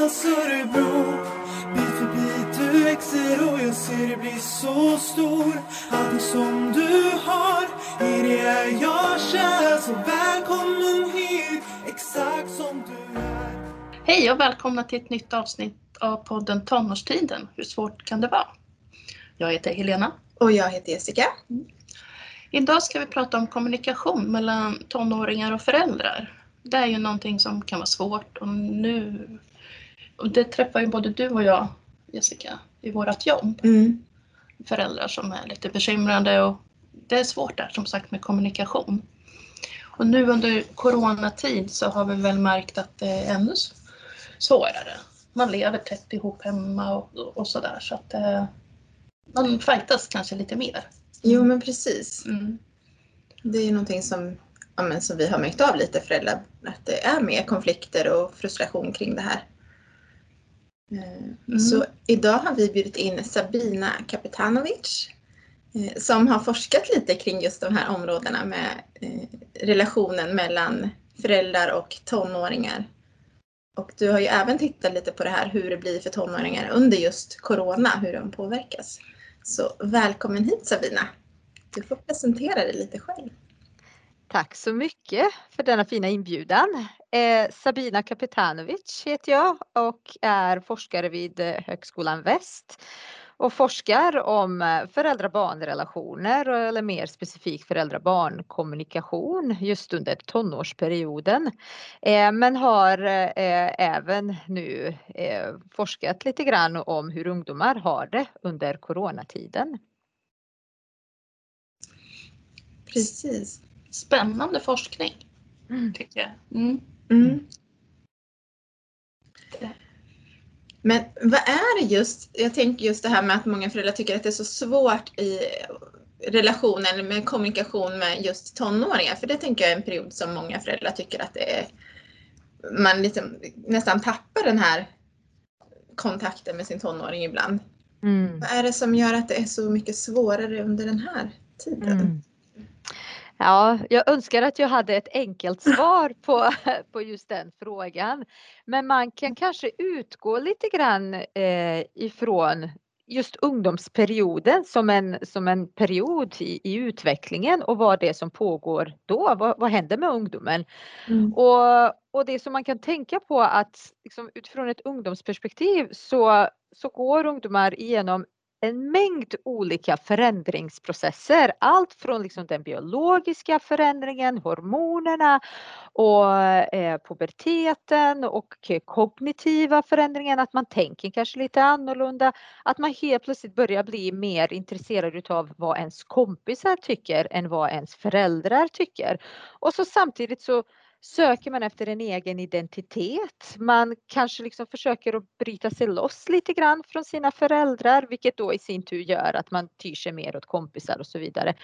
lämnas Örebro. Bit för bit du växer och jag ser dig bli så stor. Allt som du har i det är jag kär. Så välkommen hit, exakt som du är. Hej och välkomna till ett nytt avsnitt av podden Tonårstiden. Hur svårt kan det vara? Jag heter Helena. Och jag heter Jessica. Idag ska vi prata om kommunikation mellan tonåringar och föräldrar. Det är ju någonting som kan vara svårt och det träffar ju både du och jag, Jessica, i vårt jobb. Mm. Föräldrar som är lite bekymrade och det är svårt där som sagt med kommunikation. Och nu under coronatid så har vi väl märkt att det är ännu svårare. Man lever tätt ihop hemma och sådär så att man fightas kanske lite mer. Jo men precis. Mm. Det är ju någonting som, ja, men som vi har märkt av lite föräldrar, att det är mer konflikter och frustration kring det här. Mm. Så idag har vi bjudit in Sabina Kapetanovic som har forskat lite kring just de här områdena med relationen mellan föräldrar och tonåringar. Och du har ju även tittat lite på det här hur det blir för tonåringar under just corona, hur de påverkas. Så välkommen hit Sabina. Du får presentera dig lite själv. Tack så mycket för denna fina inbjudan. Sabina Kapetanovic heter jag och är forskare vid Högskolan Väst och forskar om föräldra-barnrelationer eller mer specifikt föräldra-barnkommunikation just under tonårsperioden. Men har även nu forskat lite grann om hur ungdomar har det under coronatiden. Precis. Spännande forskning, tycker jag. Mm. Mm. Men vad är det just, jag tänker just det här med att många föräldrar tycker att det är så svårt i relationen med kommunikation med just tonåringar. För det tänker jag är en period som många föräldrar tycker att det är, man liksom nästan tappar den här kontakten med sin tonåring ibland. Mm. Vad är det som gör att det är så mycket svårare under den här tiden? Mm. Ja, jag önskar att jag hade ett enkelt svar på just den frågan. Men man kan kanske utgå lite grann ifrån just ungdomsperioden som en period i utvecklingen och vad det är som pågår då. Vad händer med ungdomen? Mm. Och det som man kan tänka på att liksom, utifrån ett ungdomsperspektiv så går ungdomar igenom en mängd olika förändringsprocesser, allt från liksom den biologiska förändringen, hormonerna och puberteten och kognitiva förändringen, att man tänker kanske lite annorlunda, att man helt plötsligt börjar bli mer intresserad utav vad ens kompisar tycker än vad ens föräldrar tycker. Och så samtidigt så söker man efter en egen identitet. Man kanske liksom försöker att bryta sig loss lite grann från sina föräldrar, vilket då i sin tur gör att man tyr sig mer åt kompisar och så vidare.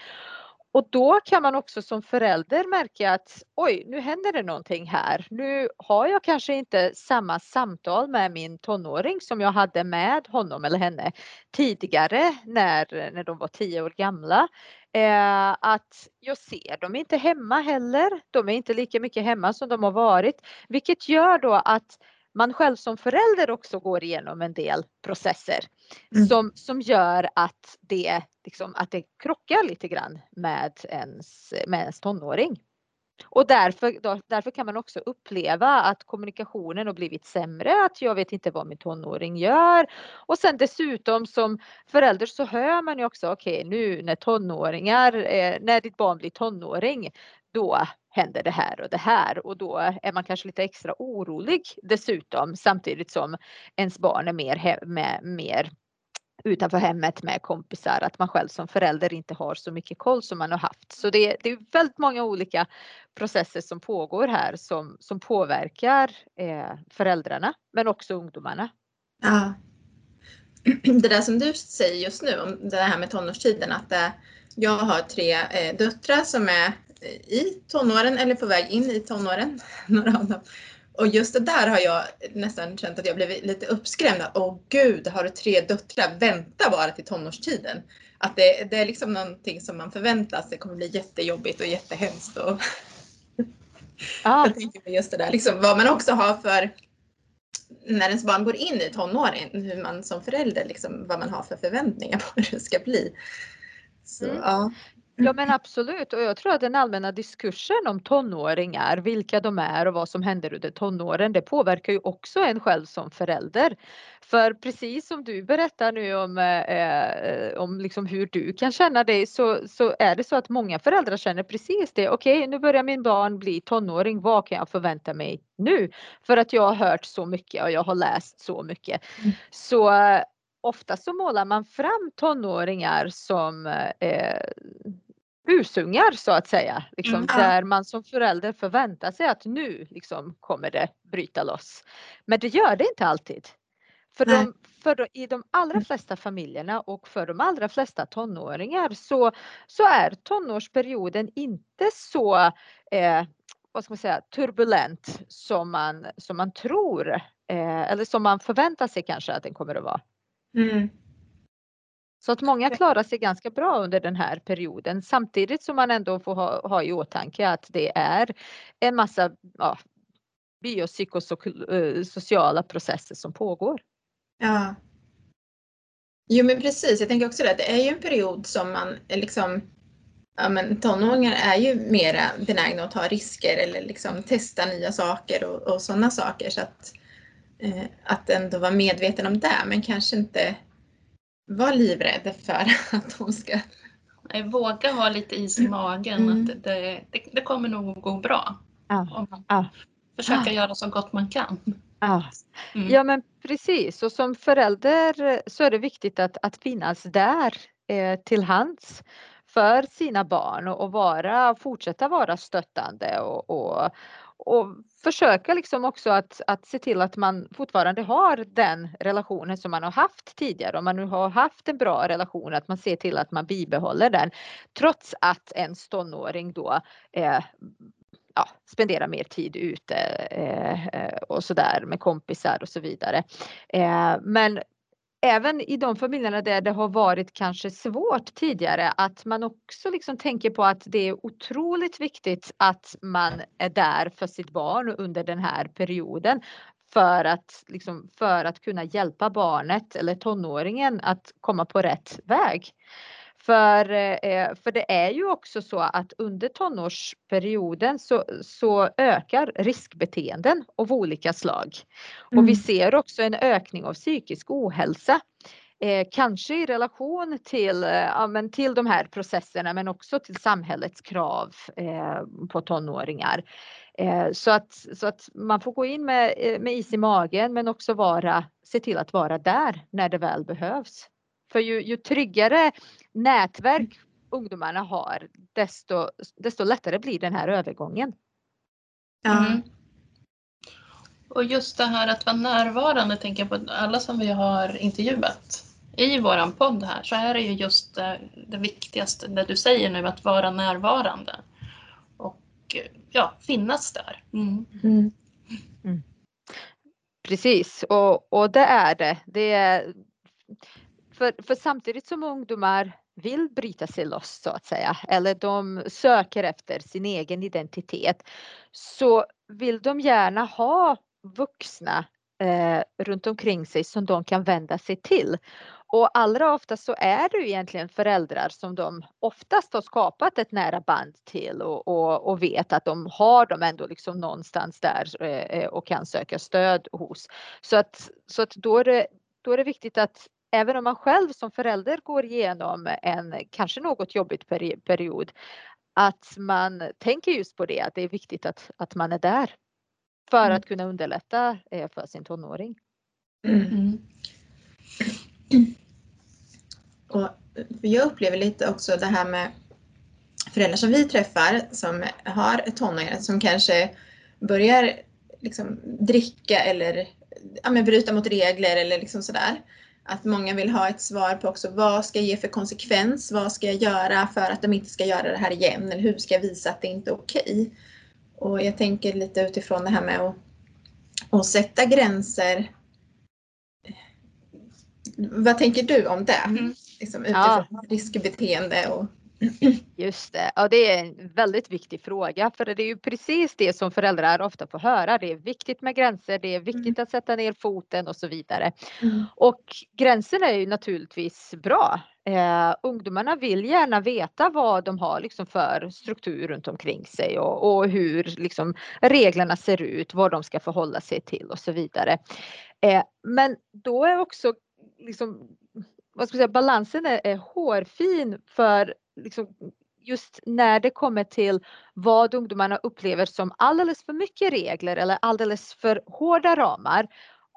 Och då kan man också som förälder märka att oj, nu händer det någonting här. Nu har jag kanske inte samma samtal med min tonåring som jag hade med honom eller henne tidigare när de var 10 år gamla. Att jag ser dem inte hemma heller. De är inte lika mycket hemma som de har varit. Vilket gör då att man själv som förälder också går igenom en del processer som gör att det, liksom, att det krockar lite grann med ens tonåring. Och därför kan man också uppleva att kommunikationen har blivit sämre, att jag vet inte vad min tonåring gör. Och sen dessutom som förälder så hör man ju också, okej, nu när ditt barn blir tonåring, då händer det här och det här. Och då är man kanske lite extra orolig dessutom, samtidigt som ens barn är mer utanför hemmet med kompisar, att man själv som förälder inte har så mycket koll som man har haft. Så det är väldigt många olika processer som pågår här som påverkar föräldrarna men också ungdomarna. Ja. Det där som du säger just nu om det här med tonårstiden, att jag har 3 döttrar som är i tonåren eller på väg in i tonåren, några av dem. Och just det där har jag nästan känt att jag blev lite uppskrämd. Åh gud, har du 3 döttrar? Vänta bara till tonårstiden. Att det är liksom någonting som man förväntas. Det kommer bli jättejobbigt och jättehemskt. Och jag tänker på just det där. Liksom, vad man också har för när ens barn går in i tonåren, hur man som förälder, liksom, vad man har för förväntningar på hur det ska bli. Så, ja. Ja, men absolut, och jag tror att den allmänna diskursen om tonåringar, vilka de är och vad som händer under tonåren, det påverkar ju också en själv som förälder. För precis som du berättar nu om liksom hur du kan känna dig, så är det så att många föräldrar känner precis det. Okej, nu börjar min barn bli tonåring, vad kan jag förvänta mig nu? För att jag har hört så mycket och jag har läst så mycket. Så ofta så målar man fram tonåringar som busungar så att säga. Liksom, där man som förälder förväntar sig att nu liksom, kommer det bryta loss. Men det gör det inte alltid. I de allra flesta familjerna och för de allra flesta tonåringar så är tonårsperioden inte så vad ska man säga, turbulent som man tror. Eller som man förväntar sig kanske att den kommer att vara. Mm. Så att många klarar sig ganska bra under den här perioden, samtidigt som man ändå får ha i åtanke att det är en massa biopsykosociala processer som pågår. Ja. Jo, men precis, jag tänker också att det är ju en period som man liksom, ja, men tonåringar är ju mera benägna att ta risker eller liksom testa nya saker och sådana saker, så att ändå vara medveten om det, men kanske inte vara livrädd för att de ska... Nej, våga ha lite is i magen, att det kommer nog att gå bra. Om man försöker göra så gott man kan. Ja, men precis. Och som förälder så är det viktigt att finnas där till hands för sina barn och fortsätta vara stöttande och försöka liksom också att se till att man fortfarande har den relationen som man har haft tidigare. Om man nu har haft en bra relation, att man ser till att man bibehåller den. Trots att en tonåring då spenderar mer tid ute och sådär med kompisar och så vidare. Men även i de familjerna där det har varit kanske svårt tidigare, att man också liksom tänker på att det är otroligt viktigt att man är där för sitt barn under den här perioden för att kunna hjälpa barnet eller tonåringen att komma på rätt väg. För det är ju också så att under tonårsperioden så ökar riskbeteenden av olika slag. Och vi ser också en ökning av psykisk ohälsa. Kanske i relation till de här processerna, men också till samhällets krav på tonåringar. Så att man får gå in med is i magen, men också se till att vara där när det väl behövs. För ju tryggare nätverk ungdomarna har, desto lättare blir den här övergången. Ja. Och just det här att vara närvarande, tänker jag på alla som vi har intervjuat i våran podd här, så är det ju just det viktigaste det du säger nu, att vara närvarande och finnas där. Precis, och det är det. För samtidigt som ungdomar vill bryta sig loss så att säga, eller de söker efter sin egen identitet, så vill de gärna ha vuxna runt omkring sig som de kan vända sig till. Och allra ofta så är det ju egentligen föräldrar som de oftast har skapat ett nära band till och vet att de har dem ändå liksom någonstans där och kan söka stöd hos. Så att då är det viktigt att även om man själv som förälder går igenom en kanske något jobbigt period, att man tänker just på det, att det är viktigt att man är där för att kunna underlätta för sin tonåring. Och jag upplever lite också det här med föräldrar som vi träffar som har tonåringar som kanske börjar liksom dricka eller bryta mot regler eller liksom sådär. Att många vill ha ett svar på också, vad ska jag ge för konsekvens? Vad ska jag göra för att de inte ska göra det här igen? Eller hur ska jag visa att det inte är okej? Och jag tänker lite utifrån det här med att sätta gränser. Vad tänker du om det? Liksom utifrån riskbeteende och Just det, ja, det är en väldigt viktig fråga, för det är ju precis det som föräldrar ofta får höra. Det är viktigt med gränser, det är viktigt att sätta ner foten och så vidare. Och gränserna är ju naturligtvis bra. Ungdomarna vill gärna veta vad de har liksom för struktur runt omkring sig och hur liksom reglerna ser ut, vad de ska förhålla sig till och så vidare. Men då är också liksom, vad ska jag säga, balansen är hårfin för liksom just när det kommer till vad ungdomarna upplever som alldeles för mycket regler eller alldeles för hårda ramar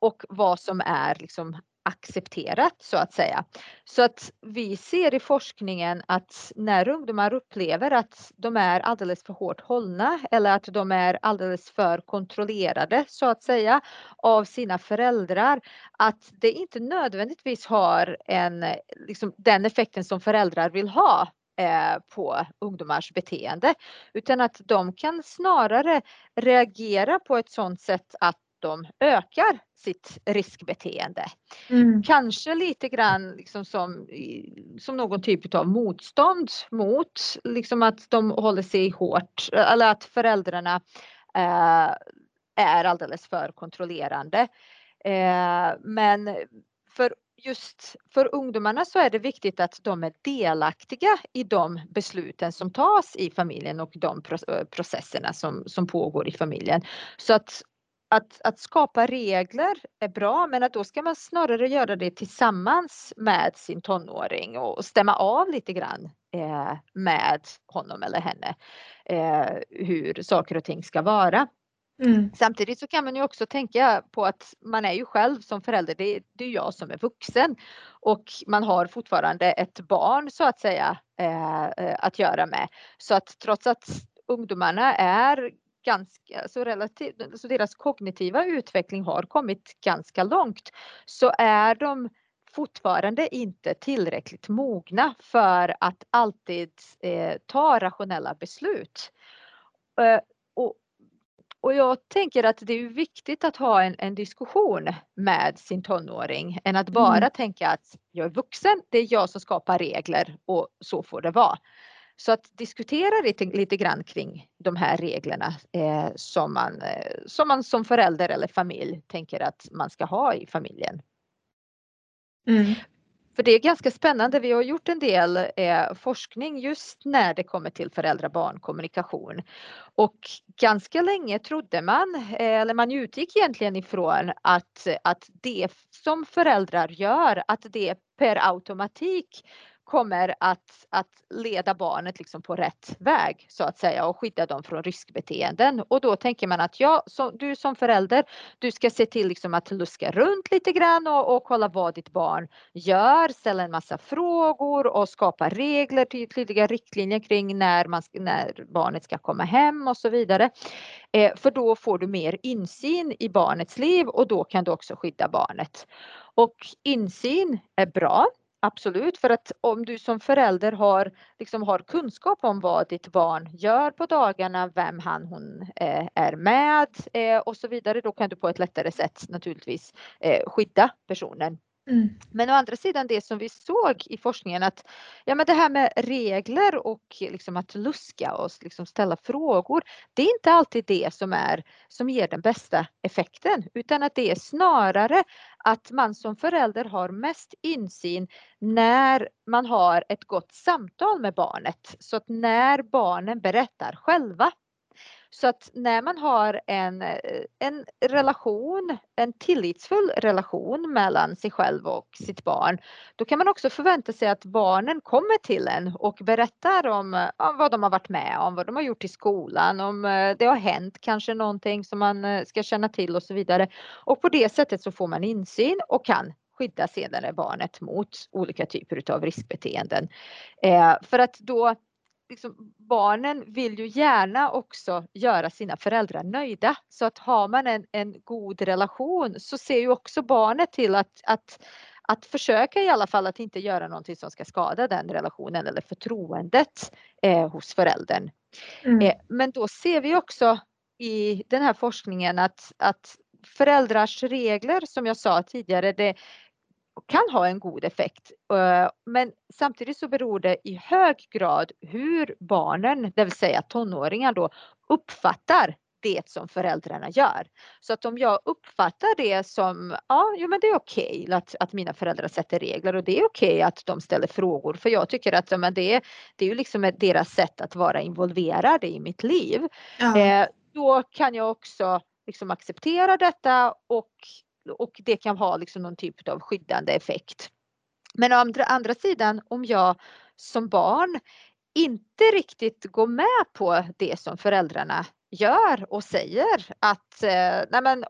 och vad som är liksom accepterat så att säga. Så att vi ser i forskningen att när ungdomar upplever att de är alldeles för hårt hållna eller att de är alldeles för kontrollerade så att säga av sina föräldrar, att det inte nödvändigtvis har en, liksom, den effekten som föräldrar vill ha på ungdomars beteende, utan att de kan snarare reagera på ett sådant sätt att de ökar sitt riskbeteende. Kanske lite grann liksom som någon typ av motstånd mot liksom att de håller sig hårt eller att föräldrarna är alldeles för kontrollerande. Men för just för ungdomarna så är det viktigt att de är delaktiga i de besluten som tas i familjen och de processerna som pågår i familjen. Så att skapa regler är bra, men att då ska man snarare göra det tillsammans med sin tonåring och stämma av lite grann med honom eller henne hur saker och ting ska vara. Samtidigt så kan man ju också tänka på att man är ju själv som förälder, det är jag som är vuxen och man har fortfarande ett barn så att säga att göra med. Så att trots att ungdomarna är ganska, så relativt, så deras kognitiva utveckling har kommit ganska långt, så är de fortfarande inte tillräckligt mogna för att alltid ta rationella beslut. Och jag tänker att det är viktigt att ha en diskussion med sin tonåring än att bara tänka att jag är vuxen, det är jag som skapar regler och så får det vara. Så att diskutera lite grann kring de här reglerna som man som förälder eller familj tänker att man ska ha i familjen. För det är ganska spännande, vi har gjort en del forskning just när det kommer till föräldra-barn-kommunikation. Och ganska länge trodde man, eller man utgick egentligen ifrån att det som föräldrar gör, att det per automatik kommer att leda barnet liksom på rätt väg så att säga och skydda dem från riskbeteenden. Och då tänker man att du som förälder, du ska se till liksom att luska runt lite grann och kolla vad ditt barn gör, ställa en massa frågor och skapa regler, tydliga riktlinjer kring när barnet ska komma hem och så vidare. För då får du mer insyn i barnets liv och då kan du också skydda barnet. Och insyn är bra. Absolut, för att om du som förälder har kunskap om vad ditt barn gör på dagarna, vem hon är med och så vidare, då kan du på ett lättare sätt naturligtvis skydda personen. Men å andra sidan det som vi såg i forskningen att men det här med regler och liksom att luska och liksom ställa frågor, det är inte alltid det som ger den bästa effekten, utan att det är snarare att man som förälder har mest insyn när man har ett gott samtal med barnet, så att när barnen berättar själva. Så att när man har en relation, en tillitsfull relation mellan sig själv och sitt barn, då kan man också förvänta sig att barnen kommer till en och berättar om vad de har varit med om, vad de har gjort i skolan, om det har hänt kanske någonting som man ska känna till och så vidare. Och på det sättet så får man insyn och kan skydda senare barnet mot olika typer av riskbeteenden. För att då liksom, barnen vill ju gärna också göra sina föräldrar nöjda, så att har man en god relation så ser ju också barnet till att försöka i alla fall att inte göra någonting som ska skada den relationen eller förtroendet hos föräldern. Men då ser vi också i den här forskningen att föräldrars regler, som jag sa tidigare, det och kan ha en god effekt. Men samtidigt så beror det i hög grad hur barnen, det vill säga tonåringar då, uppfattar det som föräldrarna gör. Så att om jag uppfattar det som, ja, jo, men det är okej att mina föräldrar sätter regler, och det är okej att de ställer frågor, för jag tycker att ja, men det är ju liksom deras sätt att vara involverade i mitt liv. Ja. Då kan jag också liksom acceptera detta, och det kan ha liksom någon typ av skyddande effekt. Men å andra sidan, om jag som barn inte riktigt går med på det som föräldrarna gör och säger, att nej men,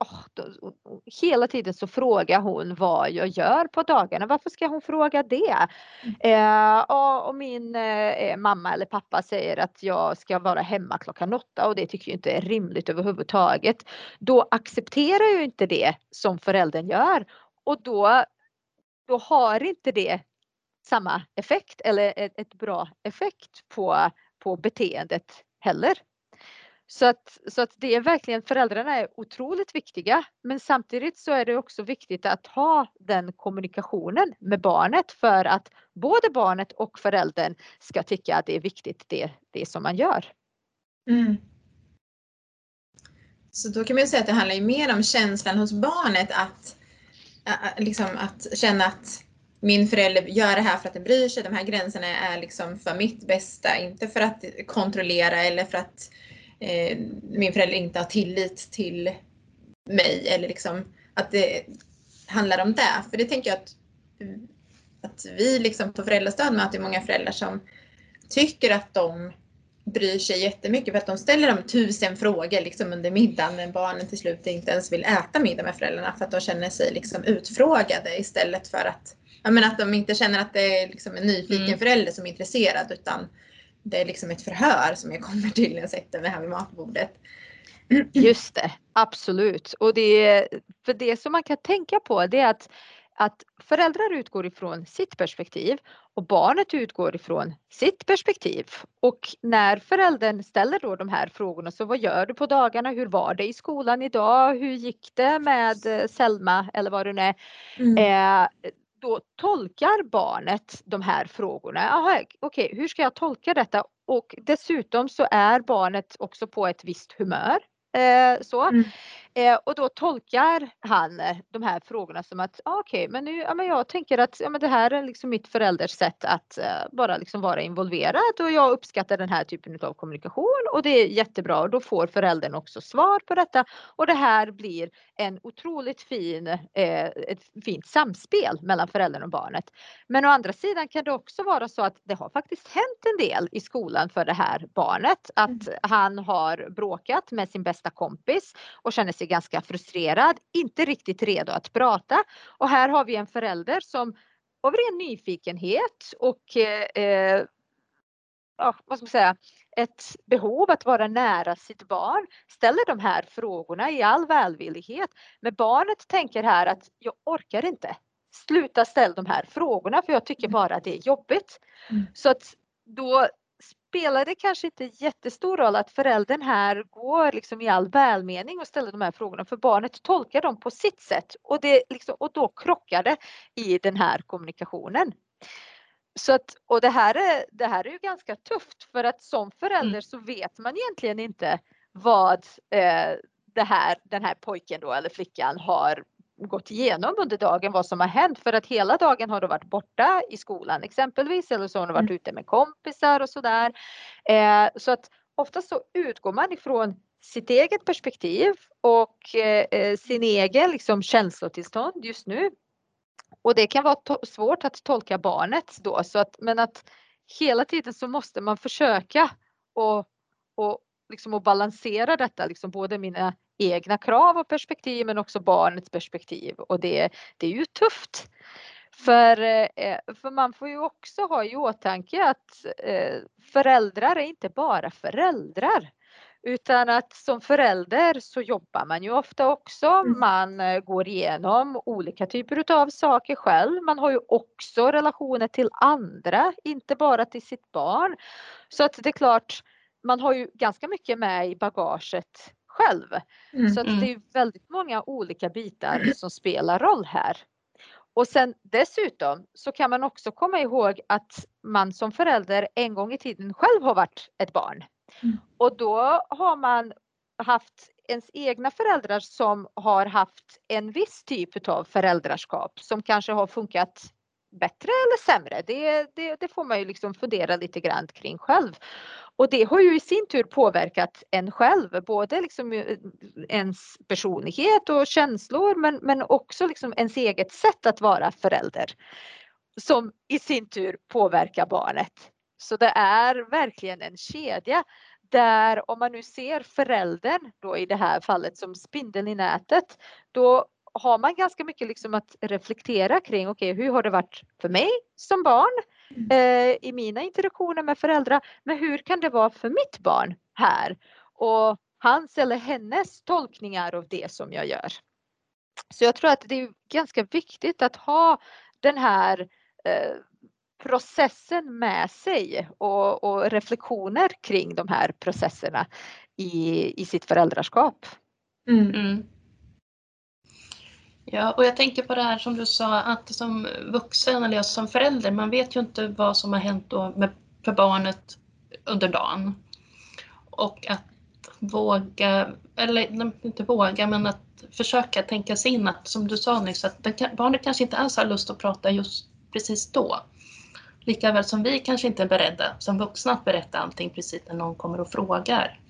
hela tiden så frågar hon vad jag gör på dagarna. Varför ska hon fråga det? Och min mamma eller pappa säger att jag ska vara hemma klockan 8, och det tycker jag inte är rimligt överhuvudtaget. Då accepterar jag inte det som föräldern gör, och då har inte det samma effekt eller ett bra effekt på beteendet heller. Så att det är verkligen, föräldrarna är otroligt viktiga, men samtidigt så är det också viktigt att ha den kommunikationen med barnet, för att både barnet och föräldern ska tycka att det är viktigt det som man gör. Mm. Så då kan man säga att det handlar ju mer om känslan hos barnet, att känna att min förälder gör det här för att den bryr sig, de här gränserna är liksom för mitt bästa, inte för att kontrollera eller för att min förälder inte har tillit till mig, eller liksom att det handlar om det. För det tänker jag att vi liksom på föräldrastöd möter många föräldrar som tycker att de bryr sig jättemycket, för att de ställer dem 1000 frågor liksom under middagen, men barnen till slut inte ens vill äta middag med föräldrarna, för att de känner sig liksom utfrågade, istället för att, jag menar, att de inte känner att det är liksom en nyfiken förälder som är intresserad, utan det är liksom ett förhör som jag kommer till när jag sätter mig här vid matbordet. Just det, absolut. Och för det som man kan tänka på, det är att föräldrar utgår ifrån sitt perspektiv och barnet utgår ifrån sitt perspektiv. Och när föräldern ställer då de här frågorna, så vad gör du på dagarna? Hur var det i skolan idag? Hur gick det med Selma eller vad det nu är? Mm. Då tolkar barnet de här frågorna. Okej, hur ska jag tolka detta? Och dessutom så är barnet också på ett visst humör. Och då tolkar han de här frågorna som att jag tänker att det här är liksom mitt förälders sätt att bara liksom vara involverad, och jag uppskattar den här typen av kommunikation, och det är jättebra, och då får föräldern också svar på detta, och det här blir en otroligt ett fint samspel mellan föräldern och barnet. Men å andra sidan kan det också vara så att det har faktiskt hänt en del i skolan för det här barnet, att han har bråkat med sin bästa kompis och känner sig ganska frustrerad, inte riktigt redo att prata. Och här har vi en förälder som av ren nyfikenhet och ett behov att vara nära sitt barn ställer de här frågorna i all välvillighet. Men barnet tänker här att jag orkar inte. Sluta ställa de här frågorna, för jag tycker bara att det är jobbigt. Så att då spelar det kanske inte jättestor roll att föräldern här går liksom i all välmening och ställer de här frågorna, för barnet tolkar dem på sitt sätt, och då krockar det i den här kommunikationen. Så att, och det här är ju ganska tufft, för att som förälder så vet man egentligen inte vad den här pojken då, eller flickan, har gått igenom under dagen, vad som har hänt, för att hela dagen har de varit borta i skolan exempelvis, eller så har de varit ute med kompisar och sådär. Så att oftast så utgår man ifrån sitt eget perspektiv och sin egen liksom känslotillstånd just nu, och det kan vara svårt att tolka barnet då, men att hela tiden så måste man försöka och balansera detta, liksom både mina egna krav och perspektiv, men också barnets perspektiv, och det är ju tufft. För man får ju också ha i åtanke att föräldrar är inte bara föräldrar, utan att som förälder så jobbar man ju ofta också, man går igenom olika typer av saker själv, man har ju också relationer till andra, inte bara till sitt barn, så att det är klart, man har ju ganska mycket med i bagaget själv. Så att det är väldigt många olika bitar som spelar roll här. Och sen dessutom så kan man också komma ihåg att man som förälder en gång i tiden själv har varit ett barn. Mm. Och då har man haft ens egna föräldrar som har haft en viss typ av föräldraskap som kanske har funkat bättre eller sämre. Det får man ju liksom fundera lite grann kring själv. Och det har ju i sin tur påverkat en själv. Både liksom ens personlighet och känslor. Men också liksom ens eget sätt att vara förälder. Som i sin tur påverkar barnet. Så det är verkligen en kedja. Där om man nu ser föräldern då i det här fallet som spindeln i nätet. Då har man ganska mycket liksom att reflektera kring. Okej, hur har det varit för mig som barn? I mina interaktioner med föräldrar. Men hur kan det vara för mitt barn här? Och hans eller hennes tolkningar av det som jag gör. Så jag tror att det är ganska viktigt att ha den här processen med sig. Och reflektioner kring de här processerna i sitt föräldraskap. Mm. Ja, och jag tänker på det här som du sa, att som vuxen eller som förälder, man vet ju inte vad som har hänt då för barnet under dagen. Och att våga, eller inte våga, men att försöka tänka sig in att, som du sa nyss, att barnet kanske inte alls har lust att prata just precis då. Likaväl som vi kanske inte är beredda som vuxna att berätta allting precis när någon kommer och frågar.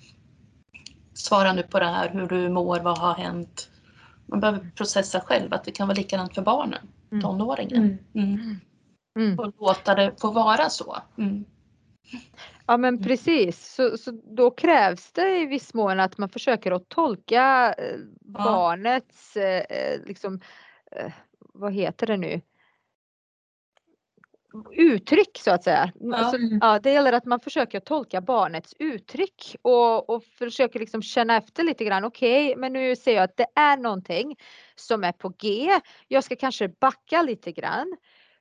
Svara nu på det här, hur du mår, vad har hänt? Man behöver processa själv, att det kan vara likadant för barnen, tonåringen. Och låta det få vara så. Ja, men precis. Så då krävs det i viss mån att man försöker att tolka barnets, vad heter det nu? Uttryck så att säga. Ja. Så, ja, det gäller att man försöker tolka barnets uttryck och försöker liksom känna efter lite grann. Okej, men nu ser jag att det är någonting som är på G. Jag ska kanske backa lite grann.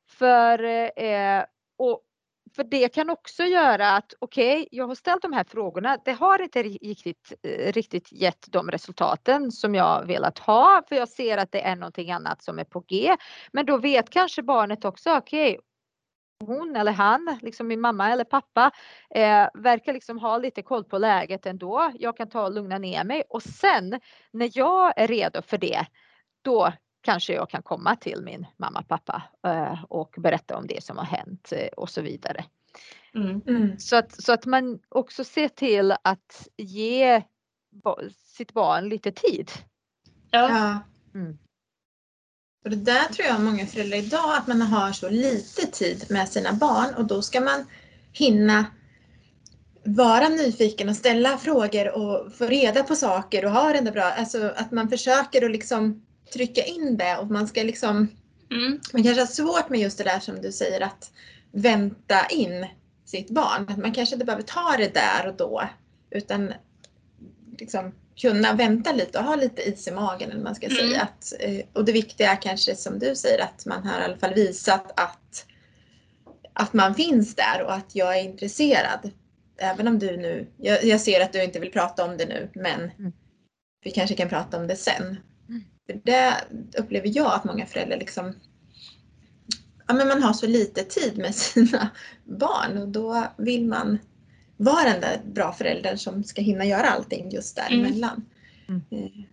För det kan också göra att jag har ställt de här frågorna. Det har inte riktigt gett de resultaten som jag velat ha. För jag ser att det är någonting annat som är på G. Men då vet kanske barnet också hon eller han, liksom min mamma eller pappa, verkar liksom ha lite koll på läget ändå. Jag kan ta och lugna ner mig. Och sen när jag är redo för det, då kanske jag kan komma till min mamma och pappa och berätta om det som har hänt och så vidare. Så att man också ser till att ge sitt barn lite tid. Ja. Mm. Och det där tror jag många föräldrar idag, att man har så lite tid med sina barn och då ska man hinna vara nyfiken och ställa frågor och få reda på saker och ha det bra. Alltså att man försöker att liksom trycka in det och man ska liksom, man kanske har svårt med just det där som du säger, att vänta in sitt barn. Att man kanske inte behöver ta det där och då utan liksom kunna vänta lite och ha lite is i magen eller man ska säga. Att, och det viktiga är kanske som du säger att man har i alla fall visat att man finns där och att jag är intresserad. Även om du nu, jag ser att du inte vill prata om det nu men vi kanske kan prata om det sen. För det upplever jag att många föräldrar liksom, ja men man har så lite tid med sina barn och då vill man var den där bra föräldern som ska hinna göra allting just däremellan.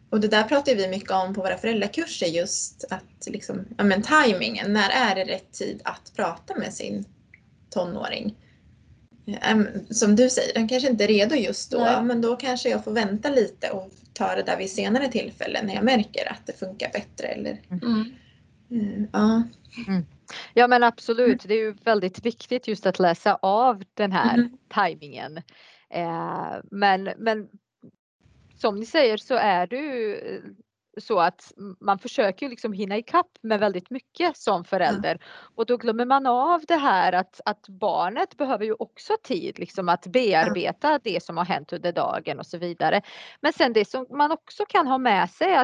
Och det där pratar vi mycket om på våra föräldrakurser, just att liksom, ja men tajmingen, när är det rätt tid att prata med sin tonåring? Som du säger, den kanske inte är redo just då, men då kanske jag får vänta lite och ta det där vid senare tillfällen när jag märker att det funkar bättre. Eller, Ja men absolut, det är ju väldigt viktigt just att läsa av den här tajmingen. Men som ni säger så är det ju så att man försöker liksom hinna ikapp med väldigt mycket som förälder. Och då glömmer man av det här att barnet behöver ju också tid liksom att bearbeta det som har hänt under dagen och så vidare. Men sen det som man också kan ha med sig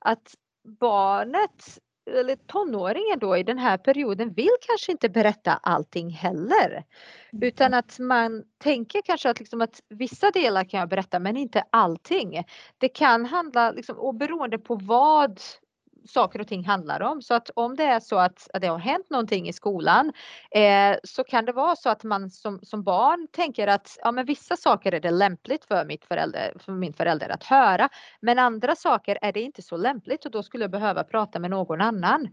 att barnet eller tonåringen då i den här perioden vill kanske inte berätta allting heller. Utan att man tänker kanske att, liksom att vissa delar kan jag berätta men inte allting. Det kan handla liksom, och beroende på vad saker och ting handlar om. Så att om det är så att det har hänt någonting i skolan, så kan det vara så att man som barn tänker att ja, men vissa saker är det lämpligt för min förälder att höra. Men andra saker är det inte så lämpligt, och då skulle jag behöva prata med någon annan.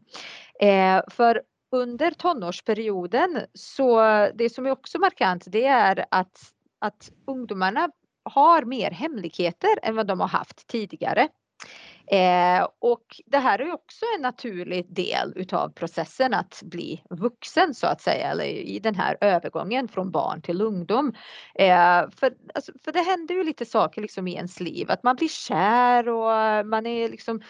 För under tonårsperioden, så det som är också markant, det är att ungdomarna har mer hemligheter än vad de har haft tidigare. Och det här är också en naturlig del utav processen att bli vuxen, så att säga, eller i den här övergången från barn till ungdom. För det händer ju lite saker liksom i ens liv, att man blir kär, och man är liksom,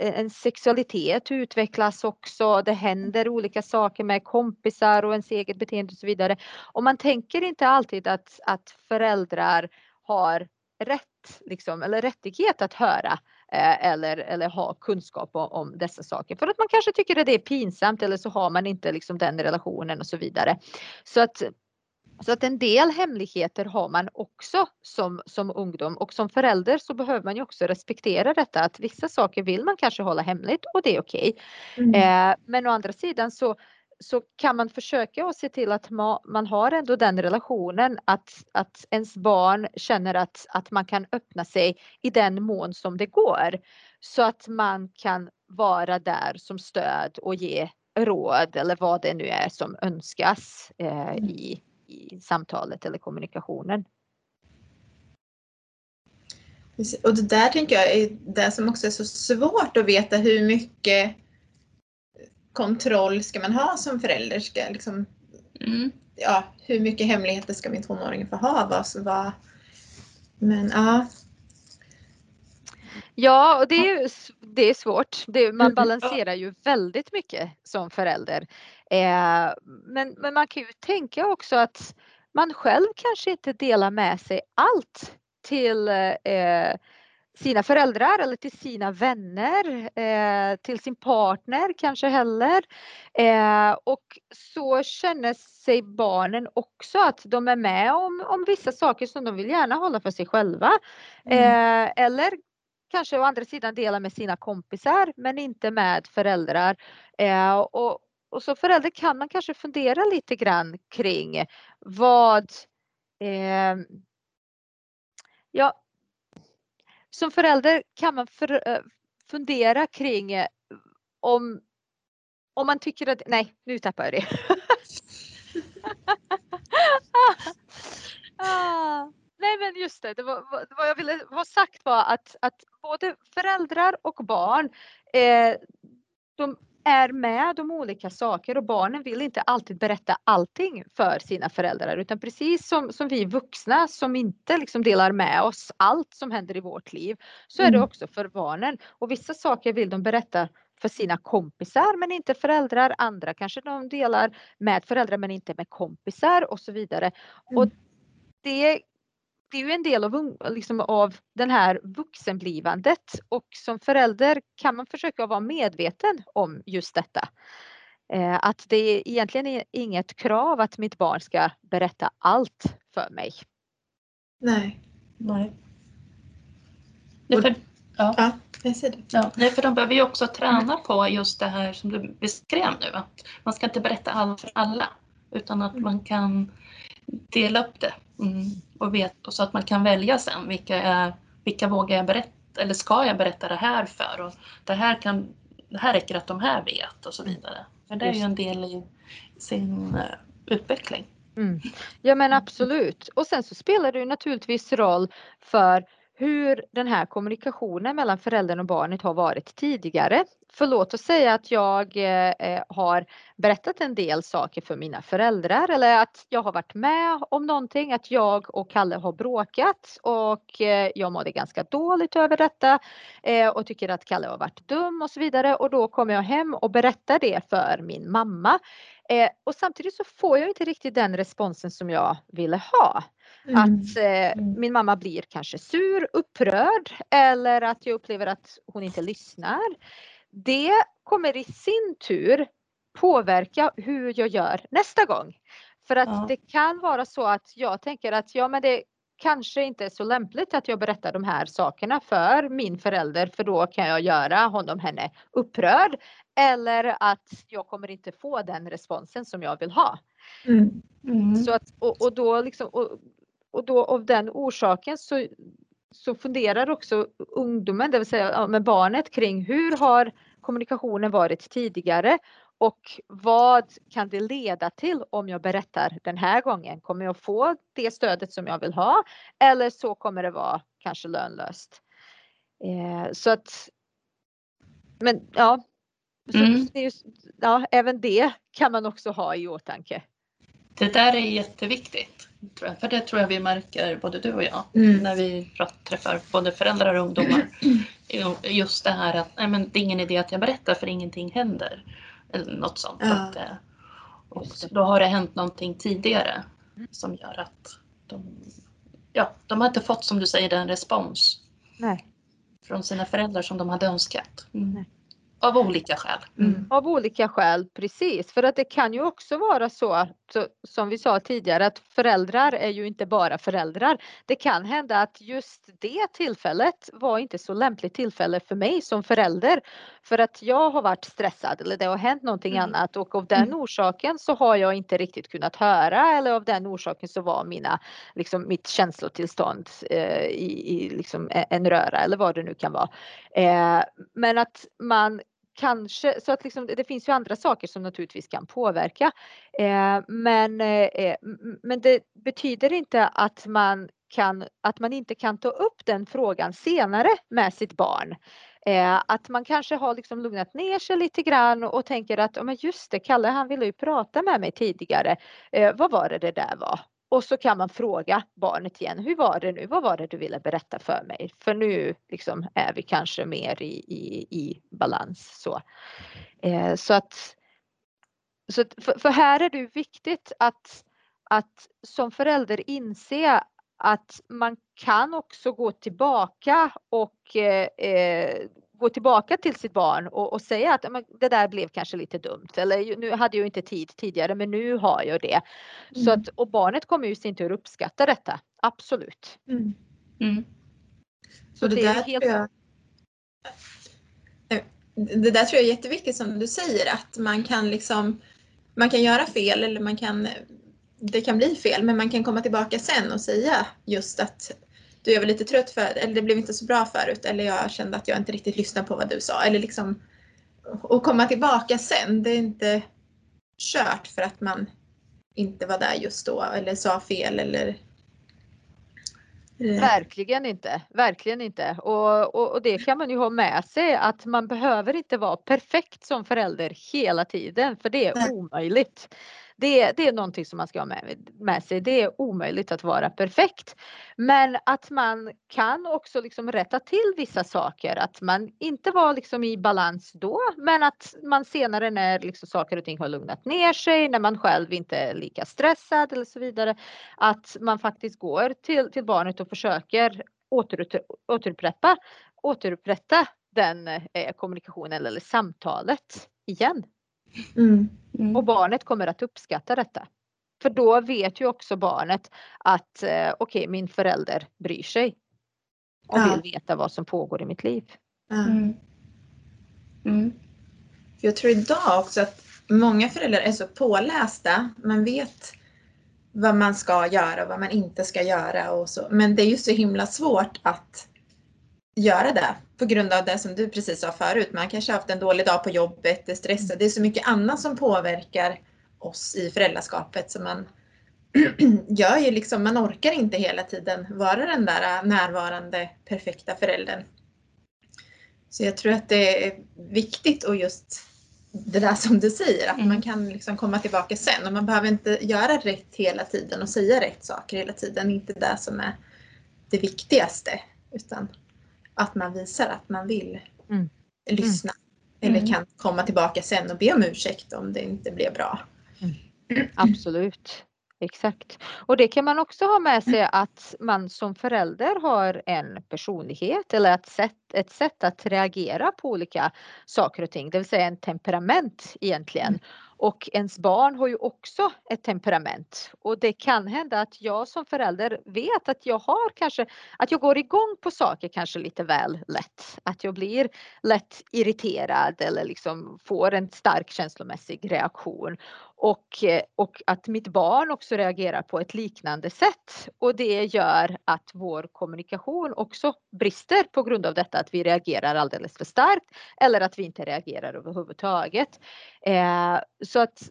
en sexualitet utvecklas också, det händer olika saker med kompisar och ens eget beteende och så vidare. Och man tänker inte alltid att föräldrar har rätt liksom, eller rättighet att höra eller ha kunskap om dessa saker, för att man kanske tycker att det är pinsamt, eller så har man inte liksom den relationen och så vidare. Så att en del hemligheter har man också som ungdom, och som förälder så behöver man ju också respektera detta, att vissa saker vill man kanske hålla hemligt, och det är okej. Men å andra sidan så kan man försöka och se till att man har ändå den relationen att ens barn känner att man kan öppna sig i den mån som det går, så att man kan vara där som stöd och ge råd, eller vad det nu är som önskas i samtalet eller kommunikationen. Och det där tänker jag är det som också är så svårt att veta, hur mycket kontroll ska man ha som förälder, ska liksom, ja, hur mycket hemligheter ska min tonåring få ha, men ja. Ja, och det är svårt. Man balanserar ju väldigt mycket som förälder. Men man kan ju tänka också att man själv kanske inte delar med sig allt till sina föräldrar, eller till sina vänner, till sin partner kanske heller. Och så känner sig barnen också att de är med om vissa saker som de vill gärna hålla för sig själva. Eller kanske å andra sidan dela med sina kompisar, men inte med föräldrar. Och som förälder kan man kanske fundera lite grann kring vad... Som förälder kan man fundera kring om man tycker att... Nej, nu tappar jag det. Nej, men just det. Vad jag ville ha sagt var att både föräldrar och barn, de är med om olika saker, och barnen vill inte alltid berätta allting för sina föräldrar, utan precis som vi vuxna som inte liksom delar med oss allt som händer i vårt liv, så är det också för barnen. Och vissa saker vill de berätta för sina kompisar, men inte föräldrar. Andra kanske de delar med föräldrar, men inte med kompisar och så vidare. Och det är ju en del av den här vuxenblivandet, och som förälder kan man försöka vara medveten om just detta. Att det är egentligen inget krav att mitt barn ska berätta allt för mig. Nej. För de behöver ju också träna på just det här som du beskrev nu. Att man ska inte berätta allt för alla, utan att man kan dela upp det. Och så att man kan välja sen vilka vågar jag berätta, eller ska jag berätta det här för, och det här räcker att de här vet och så vidare. Men det är ju en del i sin utveckling. Ja, men absolut. Och sen så spelar det ju naturligtvis roll för hur den här kommunikationen mellan föräldern och barnet har varit tidigare. För låt oss säga att jag har berättat en del saker för mina föräldrar, eller att jag har varit med om någonting, att jag och Kalle har bråkat, och jag mådde ganska dåligt över detta och tycker att Kalle har varit dum och så vidare, och då kommer jag hem och berättar det för min mamma. Och samtidigt så får jag inte riktigt den responsen som jag ville ha. Att min mamma blir kanske sur, upprörd, eller att jag upplever att hon inte lyssnar. Det kommer i sin tur påverka hur jag gör nästa gång. För att det kan vara så att jag tänker att ja, men det kanske inte är så lämpligt att jag berättar de här sakerna för min förälder, för då kan jag göra honom henne upprörd, eller att jag kommer inte få den responsen som jag vill ha. Mm. Mm. Så att, och då liksom, och då av den orsaken så funderar också ungdomen, det vill säga med barnet, kring hur har kommunikationen varit tidigare och vad kan det leda till om jag berättar den här gången? Kommer jag få det stödet som jag vill ha, eller så kommer det vara kanske lönlöst? Så att, men ja, så det är just, ja, även det kan man också ha i åtanke. Det där är jätteviktigt, tror jag, för det tror jag vi märker, både du och jag, när vi träffar både föräldrar och ungdomar. Just det här att nej, men det är ingen idé att jag berättar för ingenting händer. Eller något sånt. Ja. Att, och då har det hänt någonting tidigare som gör att de har inte fått, som du säger, den respons från sina föräldrar som de hade önskat. Mm. Av olika skäl. Mm. Av olika skäl, precis. För att det kan ju också vara så, som vi sa tidigare, att föräldrar är ju inte bara föräldrar. Det kan hända att just det tillfället var inte så lämpligt tillfälle för mig som förälder. För att jag har varit stressad eller det har hänt någonting annat. Och av den orsaken så har jag inte riktigt kunnat höra. Eller av den orsaken så var mitt känslotillstånd i en röra. Eller vad det nu kan vara. Men att man... Kanske, så att det finns ju andra saker som naturligtvis kan påverka. Men det betyder inte att man inte kan ta upp den frågan senare med sitt barn. Att man kanske har lugnat ner sig lite grann och tänker att men just det, Kalle, han ville ju prata med mig tidigare. Vad var det där var? Och så kan man fråga barnet igen, hur var det nu? Vad var det du ville berätta för mig? För nu är vi kanske mer i balans. Så här är det viktigt att som förälder inse att man kan också gå tillbaka till sitt barn och säga att det där blev kanske lite dumt, eller nu hade jag inte tid tidigare men nu har jag det. Så att, och barnet kommer ju i sin tur uppskatta detta, absolut. Mm. Mm. Så det där helt... tror jag är jätteviktigt som du säger, att man kan man kan göra fel, eller det kan bli fel, men man kan komma tillbaka sen och säga just att jag var lite trött eller det blev inte så bra förut, eller jag kände att jag inte riktigt lyssnade på vad du sa, eller och komma tillbaka sen. Det är inte kört för att man inte var där just då eller sa fel eller... Verkligen inte. Och det kan man ju ha med sig, att man behöver inte vara perfekt som förälder hela tiden, för det är omöjligt. Det är någonting som man ska ha med sig. Det är omöjligt att vara perfekt. Men att man kan också rätta till vissa saker. Att man inte var i balans då. Men att man senare, när saker och ting har lugnat ner sig. När man själv inte är lika stressad eller så vidare. Att man faktiskt går till barnet och försöker återupprätta den kommunikationen eller samtalet igen. Mm. Mm. Och barnet kommer att uppskatta detta. För då vet ju också barnet att okej, min förälder bryr sig. Och vill veta vad som pågår i mitt liv. Mm. Mm. Jag tror idag också att många föräldrar är så pålästa. Man vet vad man ska göra och vad man inte ska göra. Och så. Men det är ju så himla svårt att göra det på grund av det som du precis sa förut. Man kanske har haft en dålig dag på jobbet, är stressad. Det är så mycket annat som påverkar oss i föräldraskapet, så man gör ju man orkar inte hela tiden vara den där närvarande perfekta föräldern. Så jag tror att det är viktigt, och just det där som du säger, att man kan komma tillbaka sen, och man behöver inte göra rätt hela tiden och säga rätt saker hela tiden. Inte det som är det viktigaste, utan att man visar att man vill lyssna. Eller kan komma tillbaka sen och be om ursäkt om det inte blev bra. Mm. Absolut. Exakt. Och det kan man också ha med sig, att man som förälder har en personlighet eller ett sätt att reagera på olika saker och ting. Det vill säga en temperament egentligen. Och ens barn har ju också ett temperament. Och det kan hända att jag som förälder vet att jag har kanske, att jag går igång på saker kanske lite väl lätt. Att jag blir lätt irriterad eller liksom får en stark känslomässig reaktion. Och att mitt barn också reagerar på ett liknande sätt. Och det gör att vår kommunikation också brister på grund av detta. Att vi reagerar alldeles för starkt. Eller att vi inte reagerar överhuvudtaget. Så att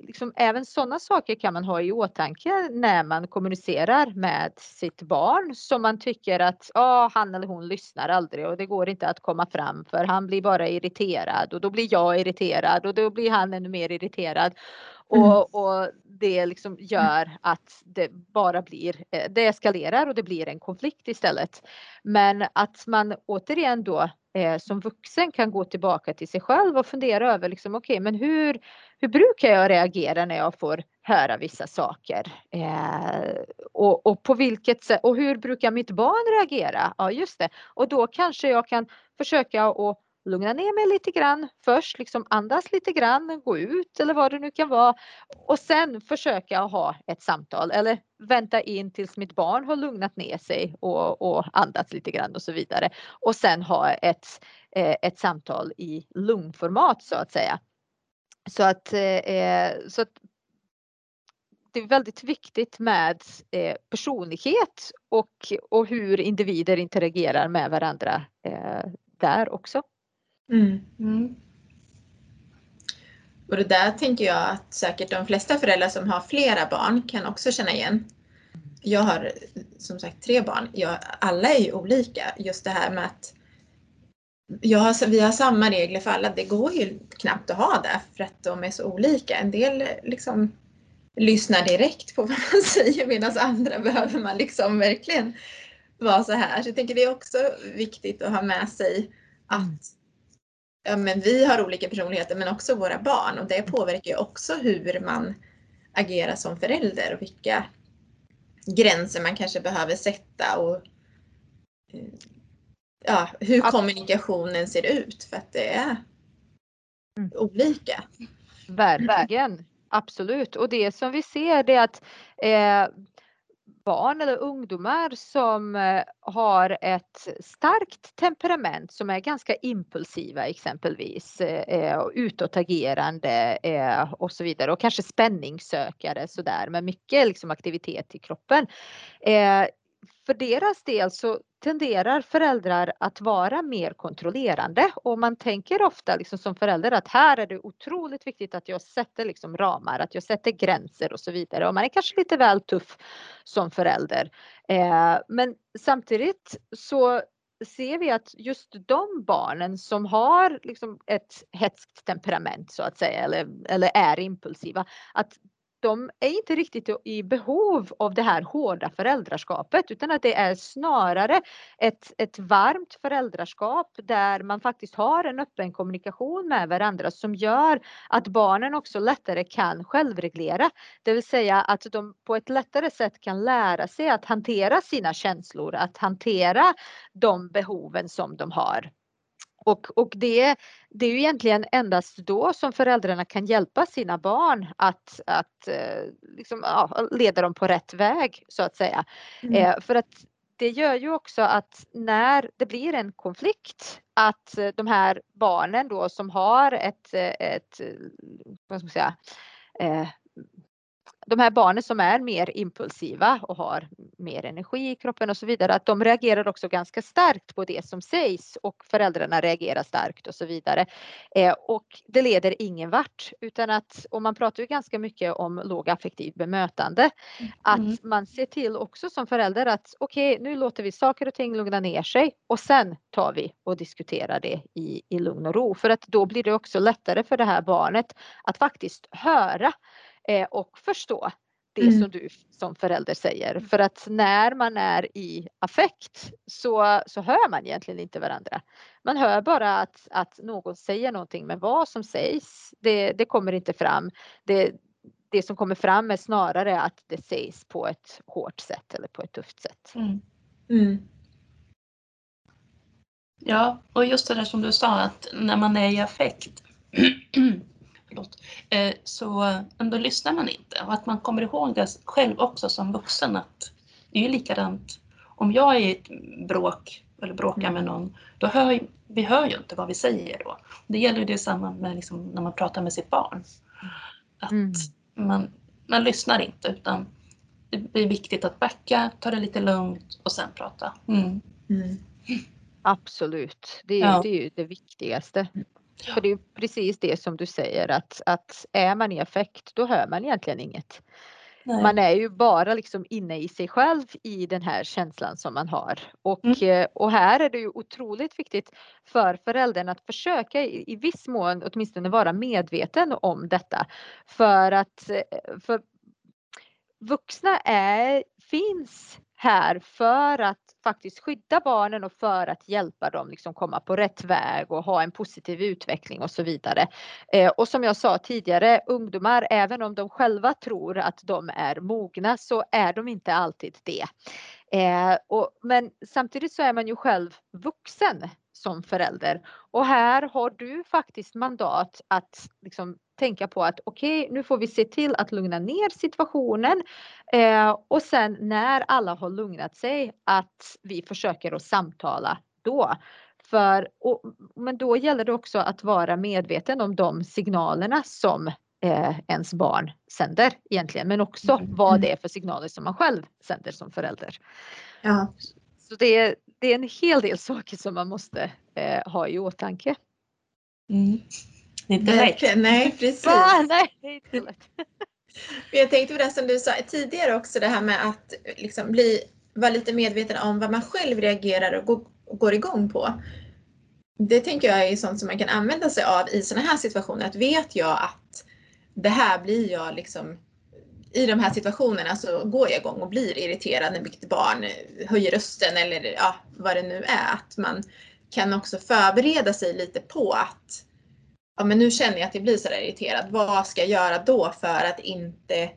liksom, även sådana saker kan man ha i åtanke när man kommunicerar med sitt barn som man tycker att han eller hon lyssnar aldrig och det går inte att komma fram för han blir bara irriterad och då blir jag irriterad och då blir han ännu mer irriterad. Och det liksom gör att det bara blir, det eskalerar och det blir en konflikt istället. Men att man återigen då som vuxen kan gå tillbaka till sig själv och fundera över liksom, okej, men hur brukar jag reagera när jag får höra vissa saker? Och på vilket sätt, och hur brukar mitt barn reagera? Ja, just det. Och då kanske jag kan försöka att lugna ner mig lite grann först, liksom andas lite grann, gå ut eller vad det nu kan vara. Och sen försöka ha ett samtal eller vänta in tills mitt barn har lugnat ner sig och andats lite grann och så vidare. Och sen ha ett samtal i lugnformat så att säga. Så att det är väldigt viktigt med personlighet och hur individer interagerar med varandra där också. Och det där tänker jag att säkert de flesta föräldrar som har flera barn kan också känna igen. Jag har som sagt 3 barn. Alla är ju olika. Just det här med att vi har samma regler för alla. Det går ju knappt att ha det för att de är så olika. En del liksom lyssnar direkt på vad man säger medan andra behöver man liksom verkligen vara så här. Så jag tänker det är också viktigt att ha med sig att ja, men vi har olika personligheter men också våra barn och det påverkar ju också hur man agerar som förälder och vilka gränser man kanske behöver sätta och ja, hur kommunikationen ser ut för att det är olika. Verkligen, absolut. Och det som vi ser är att barn eller ungdomar som har ett starkt temperament som är ganska impulsiva exempelvis och utåtagerande och så vidare och kanske spänningssökare sådär med mycket liksom aktivitet i kroppen. För deras del så tenderar föräldrar att vara mer kontrollerande och man tänker ofta liksom som förälder att här är det otroligt viktigt att jag sätter liksom ramar, att jag sätter gränser och så vidare och man är kanske lite väl tuff som förälder. Men samtidigt så ser vi att just de barnen som har liksom ett hetskt temperament så att säga eller är impulsiva att de är inte riktigt i behov av det här hårda föräldraskapet utan att det är snarare ett varmt föräldraskap där man faktiskt har en öppen kommunikation med varandra som gör att barnen också lättare kan självreglera. Det vill säga att de på ett lättare sätt kan lära sig att hantera sina känslor, att hantera de behoven som de har. Och det är ju egentligen endast då som föräldrarna kan hjälpa sina barn att liksom, leda dem på rätt väg så att säga. För att det gör ju också att när det blir en konflikt att de här barnen då som har vad ska man säga, de här barnen som är mer impulsiva och har mer energi i kroppen och så vidare att de reagerar också ganska starkt på det som sägs och föräldrarna reagerar starkt och så vidare. Och det leder ingen vart utan att, och man pratar ju ganska mycket om lågaffektivt bemötande, att man ser till också som förälder att okej, nu låter vi saker och ting lugna ner sig och sen tar vi och diskuterar det i lugn och ro för att då blir det också lättare för det här barnet att faktiskt höra och förstå det som du som förälder säger. För att när man är i affekt så hör man egentligen inte varandra. Man hör bara att någon säger någonting men vad som sägs det kommer inte fram. Det som kommer fram är snarare att det sägs på ett hårt sätt eller på ett tufft sätt. Ja, och just det där som du sa att när man är i affekt förlåt, så då lyssnar man inte. Och att man kommer ihåg det själv också som vuxen, att det är ju likadant. Om jag är i ett bråk eller bråkar med någon, då hör vi ju inte vad vi säger då. Det gäller det samma med liksom när man pratar med sitt barn. Att man lyssnar inte, utan det är viktigt att backa, ta det lite lugnt och sen prata. Absolut, det är ju det viktigaste. För det är ju precis det som du säger, att är man i affekt, då hör man egentligen inget. Nej. Man är ju bara liksom inne i sig själv i den här känslan som man har. Och här är det ju otroligt viktigt för föräldern att försöka i viss mån åtminstone vara medveten om detta. För vuxna finns här för att faktiskt skydda barnen och för att hjälpa dem liksom komma på rätt väg och ha en positiv utveckling och så vidare. Och som jag sa tidigare, ungdomar, även om de själva tror att de är mogna, så är de inte alltid det. Men samtidigt så är man ju själv vuxen som förälder. Och här har du faktiskt mandat att liksom tänka på att okej, nu får vi se till att lugna ner situationen. Och sen när alla har lugnat sig, att vi försöker att samtala då. Men då gäller det också att vara medveten om de signalerna som ens barn sänder egentligen. Men också vad det är för signaler som man själv sänder som förälder. Ja. Så det är en hel del saker som man måste ha i åtanke. Nej, precis. Nej, det är inte lätt. Jag tänkte på det som du sa tidigare också, det här med att liksom vara lite medveten om vad man själv reagerar och går igång på. Det tänker jag är sånt som man kan använda sig av i såna här situationer. Att vet jag att det här blir jag liksom, i de här situationerna så går jag igång och blir irriterad när mitt barn höjer rösten eller vad det nu är. Att man kan också förbereda sig lite på att men nu känner jag att jag blir så där irriterad. Vad ska jag göra då för att inte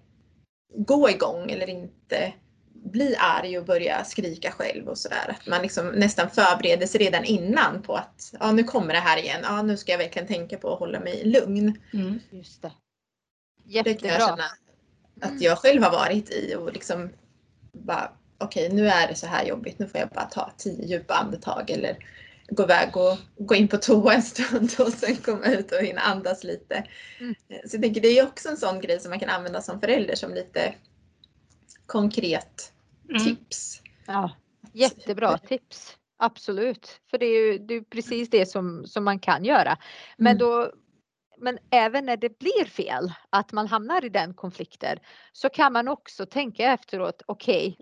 gå igång eller inte bli arg och börja skrika själv och sådär. Att man liksom nästan förbereder sig redan innan på att nu kommer det här igen. Nu ska jag verkligen tänka på att hålla mig lugn. Just det. Jättebra. Det kan jag känna att jag själv har varit i och liksom bara okej, nu är det så här jobbigt. Nu får jag bara ta 10 djupa andetag eller gå iväg och gå in på toa en stund och sen komma ut och hinna andas lite. Så jag tänker det är också en sån grej som man kan använda som förälder som lite konkret tips. Ja, jättebra tips. Absolut. För det är ju precis det som man kan göra. Men även när det blir fel, att man hamnar i den konflikten, så kan man också tänka efteråt,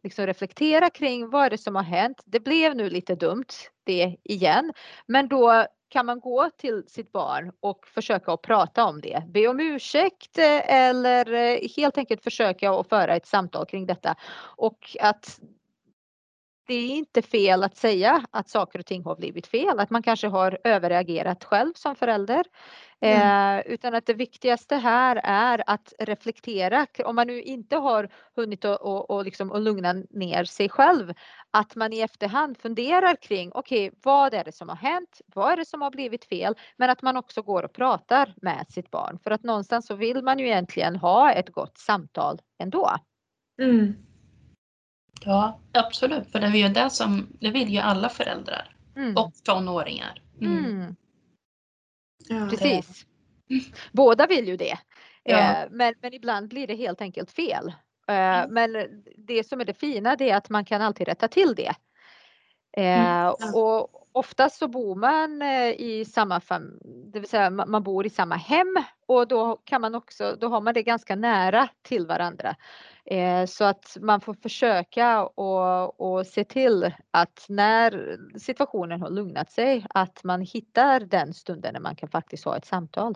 liksom reflektera kring vad är det som har hänt. Det blev nu lite dumt det igen, men då kan man gå till sitt barn och försöka att prata om det. Be om ursäkt eller helt enkelt försöka att föra ett samtal kring detta. Och att det är inte fel att säga att saker och ting har blivit fel. Att man kanske har överreagerat själv som förälder. Utan att det viktigaste här är att reflektera. Om man nu inte har hunnit att lugna ner sig själv. Att man i efterhand funderar kring vad är det som har hänt? Vad är det som har blivit fel? Men att man också går och pratar med sitt barn. För att någonstans så vill man ju egentligen ha ett gott samtal ändå. Ja, absolut. För det är ju det som det vill ju alla föräldrar och tonåringar. Ja, precis. Båda vill ju det. Ja. Men ibland blir det helt enkelt fel. Men det som är det fina, det är att man kan alltid rätta till det. Och oftast så bor man i samma det vill säga man bor i samma hem, och då kan man också, då har man det ganska nära till varandra. Så att man får försöka och se till att när situationen har lugnat sig, att man hittar den stunden när man kan faktiskt ha ett samtal.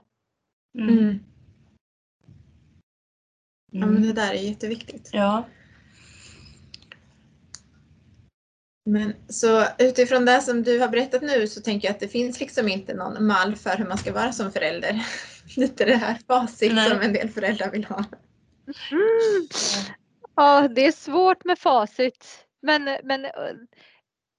Ja, men det där är jätteviktigt. Ja. Men så utifrån det som du har berättat nu så tänker jag att det finns liksom inte någon mall för hur man ska vara som förälder. Lite det här facit som en del föräldrar vill ha. Ja, det är svårt med facit. Men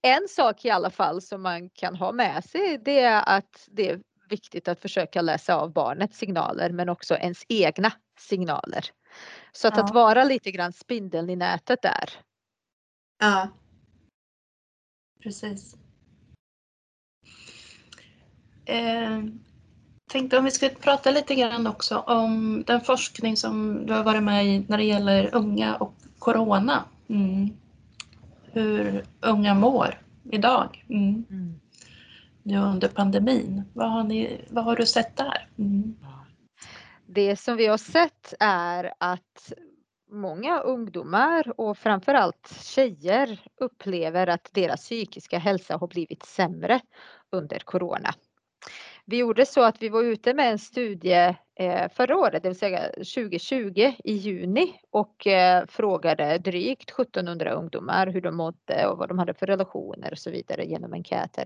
en sak i alla fall som man kan ha med sig, det är att det är viktigt att försöka läsa av barnets signaler men också ens egna signaler. Så att, att vara lite grann spindeln i nätet där. Ja, precis. Tänkte om vi skulle prata lite grann också om den forskning som du har varit med i när det gäller unga och corona. Mm. Hur unga mår idag. Mm. Mm. Nu under pandemin. Vad har du sett där? Mm. Det som vi har sett är att många ungdomar och framförallt tjejer upplever att deras psykiska hälsa har blivit sämre under corona. Vi gjorde så att vi var ute med en studie förra året, det vill säga 2020 i juni, och frågade drygt 1700 ungdomar hur de mådde och vad de hade för relationer och så vidare genom enkäter.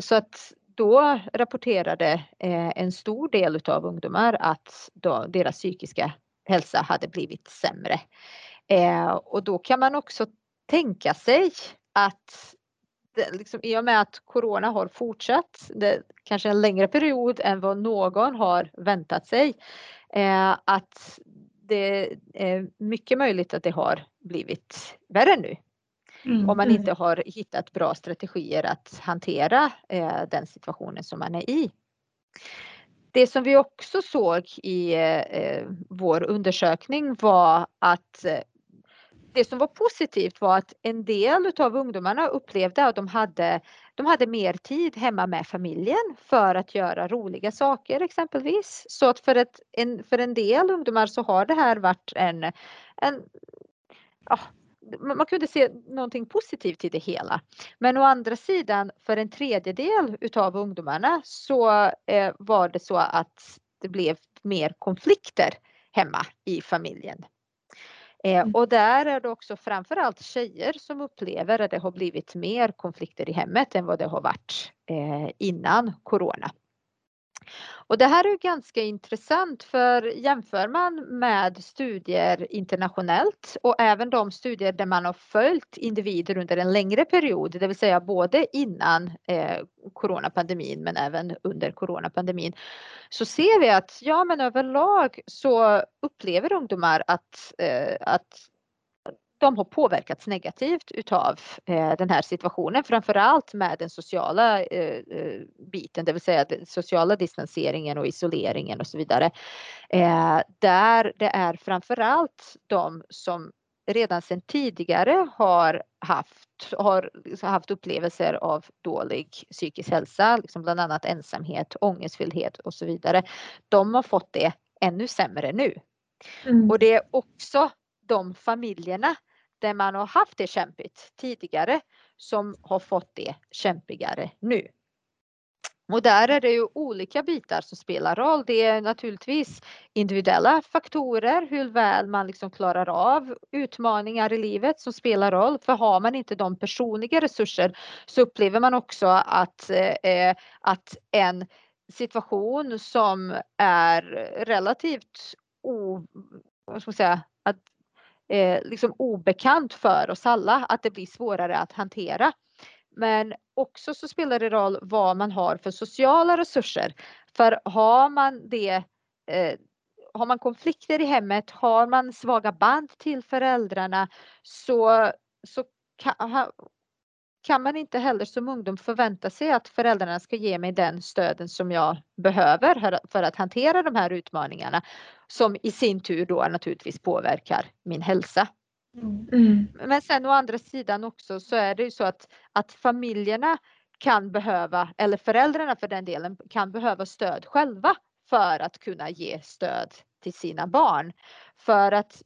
Så att då rapporterade en stor del av ungdomar att deras psykiska hälsa hade blivit sämre. Och då kan man också tänka sig att liksom, i och med att corona har fortsatt, kanske en längre period än vad någon har väntat sig, att det är mycket möjligt att det har blivit värre nu. Mm. Om man inte har hittat bra strategier att hantera den situationen som man är i. Det som vi också såg i vår undersökning var att det som var positivt var att en del av ungdomarna upplevde att de hade mer tid hemma med familjen för att göra roliga saker exempelvis. Så att för en del ungdomar så har det här varit man kunde se någonting positivt i det hela. Men å andra sidan, för en tredjedel av ungdomarna så var det så att det blev mer konflikter hemma i familjen. Och där är det också framförallt tjejer som upplever att det har blivit mer konflikter i hemmet än vad det har varit innan corona. Och det här är ganska intressant, för jämför man med studier internationellt och även de studier där man har följt individer under en längre period, det vill säga både innan coronapandemin men även under coronapandemin, så ser vi att överlag så upplever ungdomar att de har påverkats negativt utav den här situationen, framförallt med den sociala biten, det vill säga den sociala distanseringen och isoleringen och så vidare. Där det är framförallt de som redan sedan tidigare har haft upplevelser av dålig psykisk hälsa, liksom bland annat ensamhet, ångestfylldhet och så vidare. De har fått det ännu sämre nu. Mm. Och det är också de familjerna där man har haft det kämpigt tidigare som har fått det kämpigare nu. Och där är det ju olika bitar som spelar roll. Det är naturligtvis individuella faktorer, hur väl man liksom klarar av utmaningar i livet, som spelar roll. För har man inte de personliga resurser så upplever man också att en situation som är relativt obekant för oss alla, att det blir svårare att hantera. Men också så spelar det roll vad man har för sociala resurser. För har man konflikter i hemmet, har man svaga band till föräldrarna, så kan man inte heller som ungdom förvänta sig att föräldrarna ska ge mig den stöden som jag behöver för att hantera de här utmaningarna, som i sin tur då naturligtvis påverkar min hälsa. Mm. Men sen å andra sidan också så är det ju så att familjerna kan behöva, eller föräldrarna för den delen, kan behöva stöd själva för att kunna ge stöd till sina barn. För att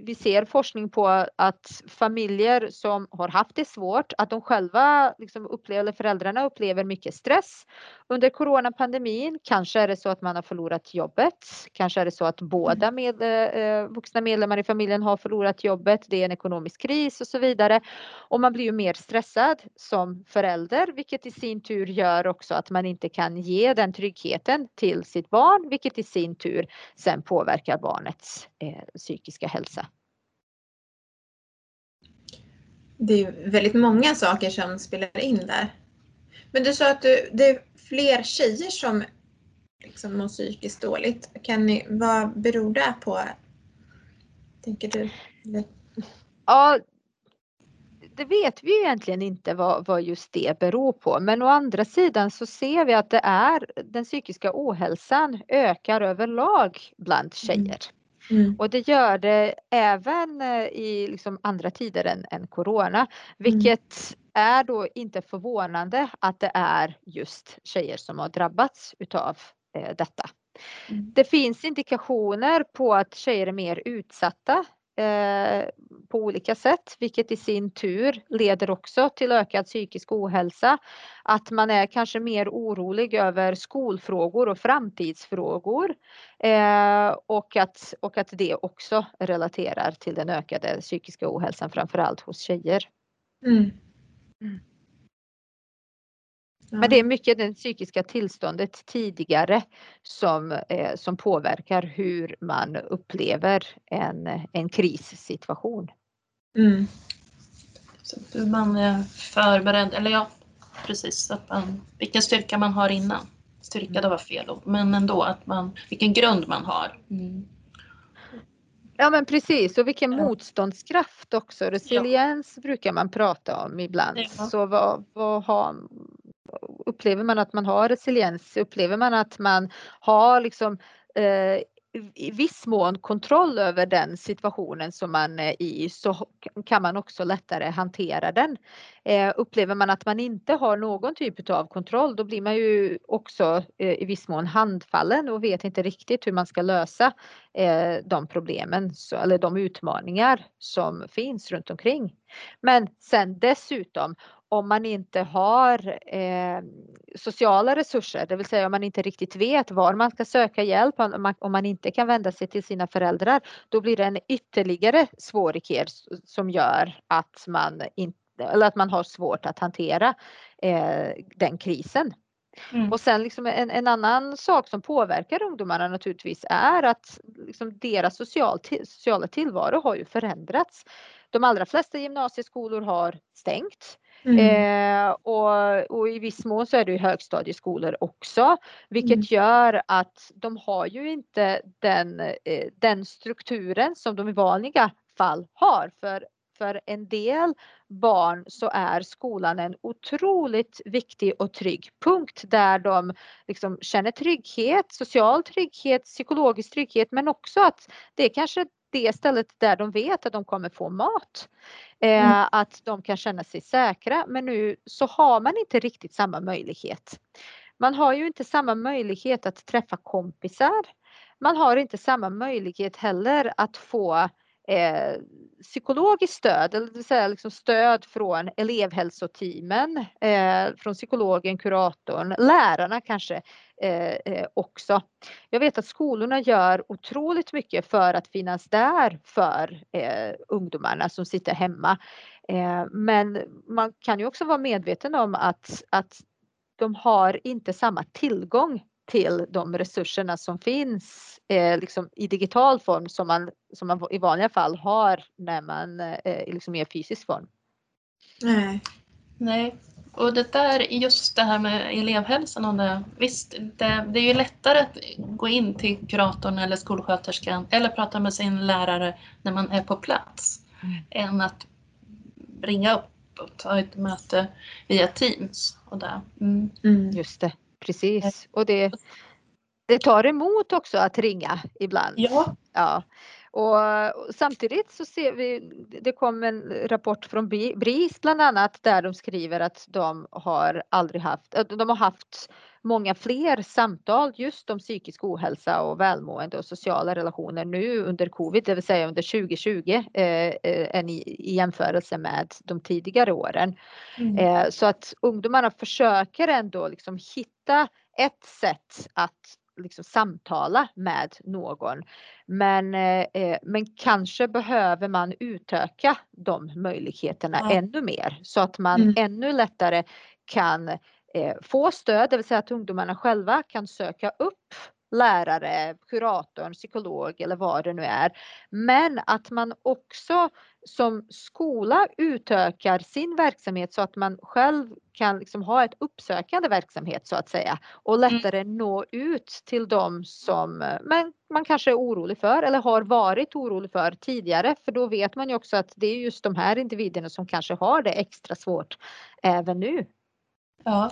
vi ser forskning på att familjer som har haft det svårt, att de själva liksom eller föräldrarna upplever mycket stress under coronapandemin. Kanske är det så att man har förlorat jobbet. Kanske är det så att båda vuxna medlemmar i familjen har förlorat jobbet. Det är en ekonomisk kris och så vidare. Och man blir ju mer stressad som förälder, vilket i sin tur gör också att man inte kan ge den tryggheten till sitt barn, vilket i sin tur sen påverkar barnets psykiska hälsa. Det är väldigt många saker som spelar in där. Men du sa att det fler tjejer som liksom mår psykiskt dåligt. Vad beror det på, tänker du? Ja, det vet vi ju egentligen inte vad just det beror på. Men å andra sidan så ser vi att den psykiska ohälsan ökar överlag bland tjejer. Mm. Och det gör det även i liksom andra tider än corona. Vilket är då inte förvånande att det är just tjejer som har drabbats utav detta. Mm. Det finns indikationer på att tjejer är mer utsatta på olika sätt, vilket i sin tur leder också till ökad psykisk ohälsa. Att man är kanske mer orolig över skolfrågor och framtidsfrågor, och att det också relaterar till den ökade psykiska ohälsan, framförallt hos tjejer. Mm. Mm. Ja. Men det är mycket det psykiska tillståndet tidigare som påverkar hur man upplever en krissituation. Mm. Hur man är förberedd, eller ja, precis. Att vilken styrka man har innan. Styrka, det var fel ord, men ändå att vilken grund man har. Mm. Ja, men precis, och vilken motståndskraft också. Resiliens brukar man prata om ibland. Ja. Så vad har... Upplever man att man har resiliens? Upplever man att man har liksom, i viss mån kontroll över den situationen som man är i, så kan man också lättare hantera den. Upplever man att man inte har någon typ av kontroll, då blir man ju också i viss mån handfallen och vet inte riktigt hur man ska lösa de problemen eller de utmaningar som finns runt omkring. Men sen dessutom, om man inte har sociala resurser, det vill säga om man inte riktigt vet var man ska söka hjälp, om man inte kan vända sig till sina föräldrar, då blir det en ytterligare svårighet som gör att man har svårt att hantera den krisen. Mm. Och sen liksom en annan sak som påverkar ungdomarna naturligtvis är att liksom deras sociala tillvaro har ju förändrats. De allra flesta gymnasieskolor har stängt. Mm. Och i viss mån så är det ju högstadieskolor också, vilket gör att de har ju inte den strukturen som de i vanliga fall har. För en del barn så är skolan en otroligt viktig och trygg punkt där de liksom känner trygghet, social trygghet, psykologisk trygghet, men också att det är kanske det stället där de vet att de kommer få mat. Att de kan känna sig säkra. Men nu så har man inte riktigt samma möjlighet. Man har ju inte samma möjlighet att träffa kompisar. Man har inte samma möjlighet heller att få psykologiskt stöd, eller det vill säga liksom stöd från elevhälsoteamen, från psykologen, kuratorn, lärarna kanske också. Jag vet att skolorna gör otroligt mycket för att finnas där för ungdomarna som sitter hemma. Men man kan ju också vara medveten om att de har inte samma tillgång till de resurserna som finns liksom i digital form som man i vanliga fall har när man liksom är i fysisk form. Nej. Och det där, just det här med elevhälsan och det, visst, det är ju lättare att gå in till kuratorn eller skolsköterskan eller prata med sin lärare när man är på plats än att ringa upp och ta ett möte via Teams och där. Mm. Mm. Just det. Precis, och det tar emot också att ringa ibland. Ja. Och samtidigt så ser vi, det kom en rapport från BRIS bland annat där de skriver att de har haft många fler samtal just om psykisk ohälsa och välmående och sociala relationer nu under covid, det vill säga under 2020 än i jämförelse med de tidigare åren. Så att ungdomarna försöker ändå liksom hitta ett sätt att liksom samtala med någon, men kanske behöver man utöka de möjligheterna ännu mer så att man ännu lättare kan få stöd, det vill säga att ungdomarna själva kan söka upp lärare, kuratorn, psykolog eller vad det nu är, men att man också som skola utökar sin verksamhet så att man själv kan liksom ha ett uppsökande verksamhet så att säga. Och lättare nå ut till dem som man kanske är orolig för eller har varit orolig för tidigare. För då vet man ju också att det är just de här individerna som kanske har det extra svårt även nu. Ja.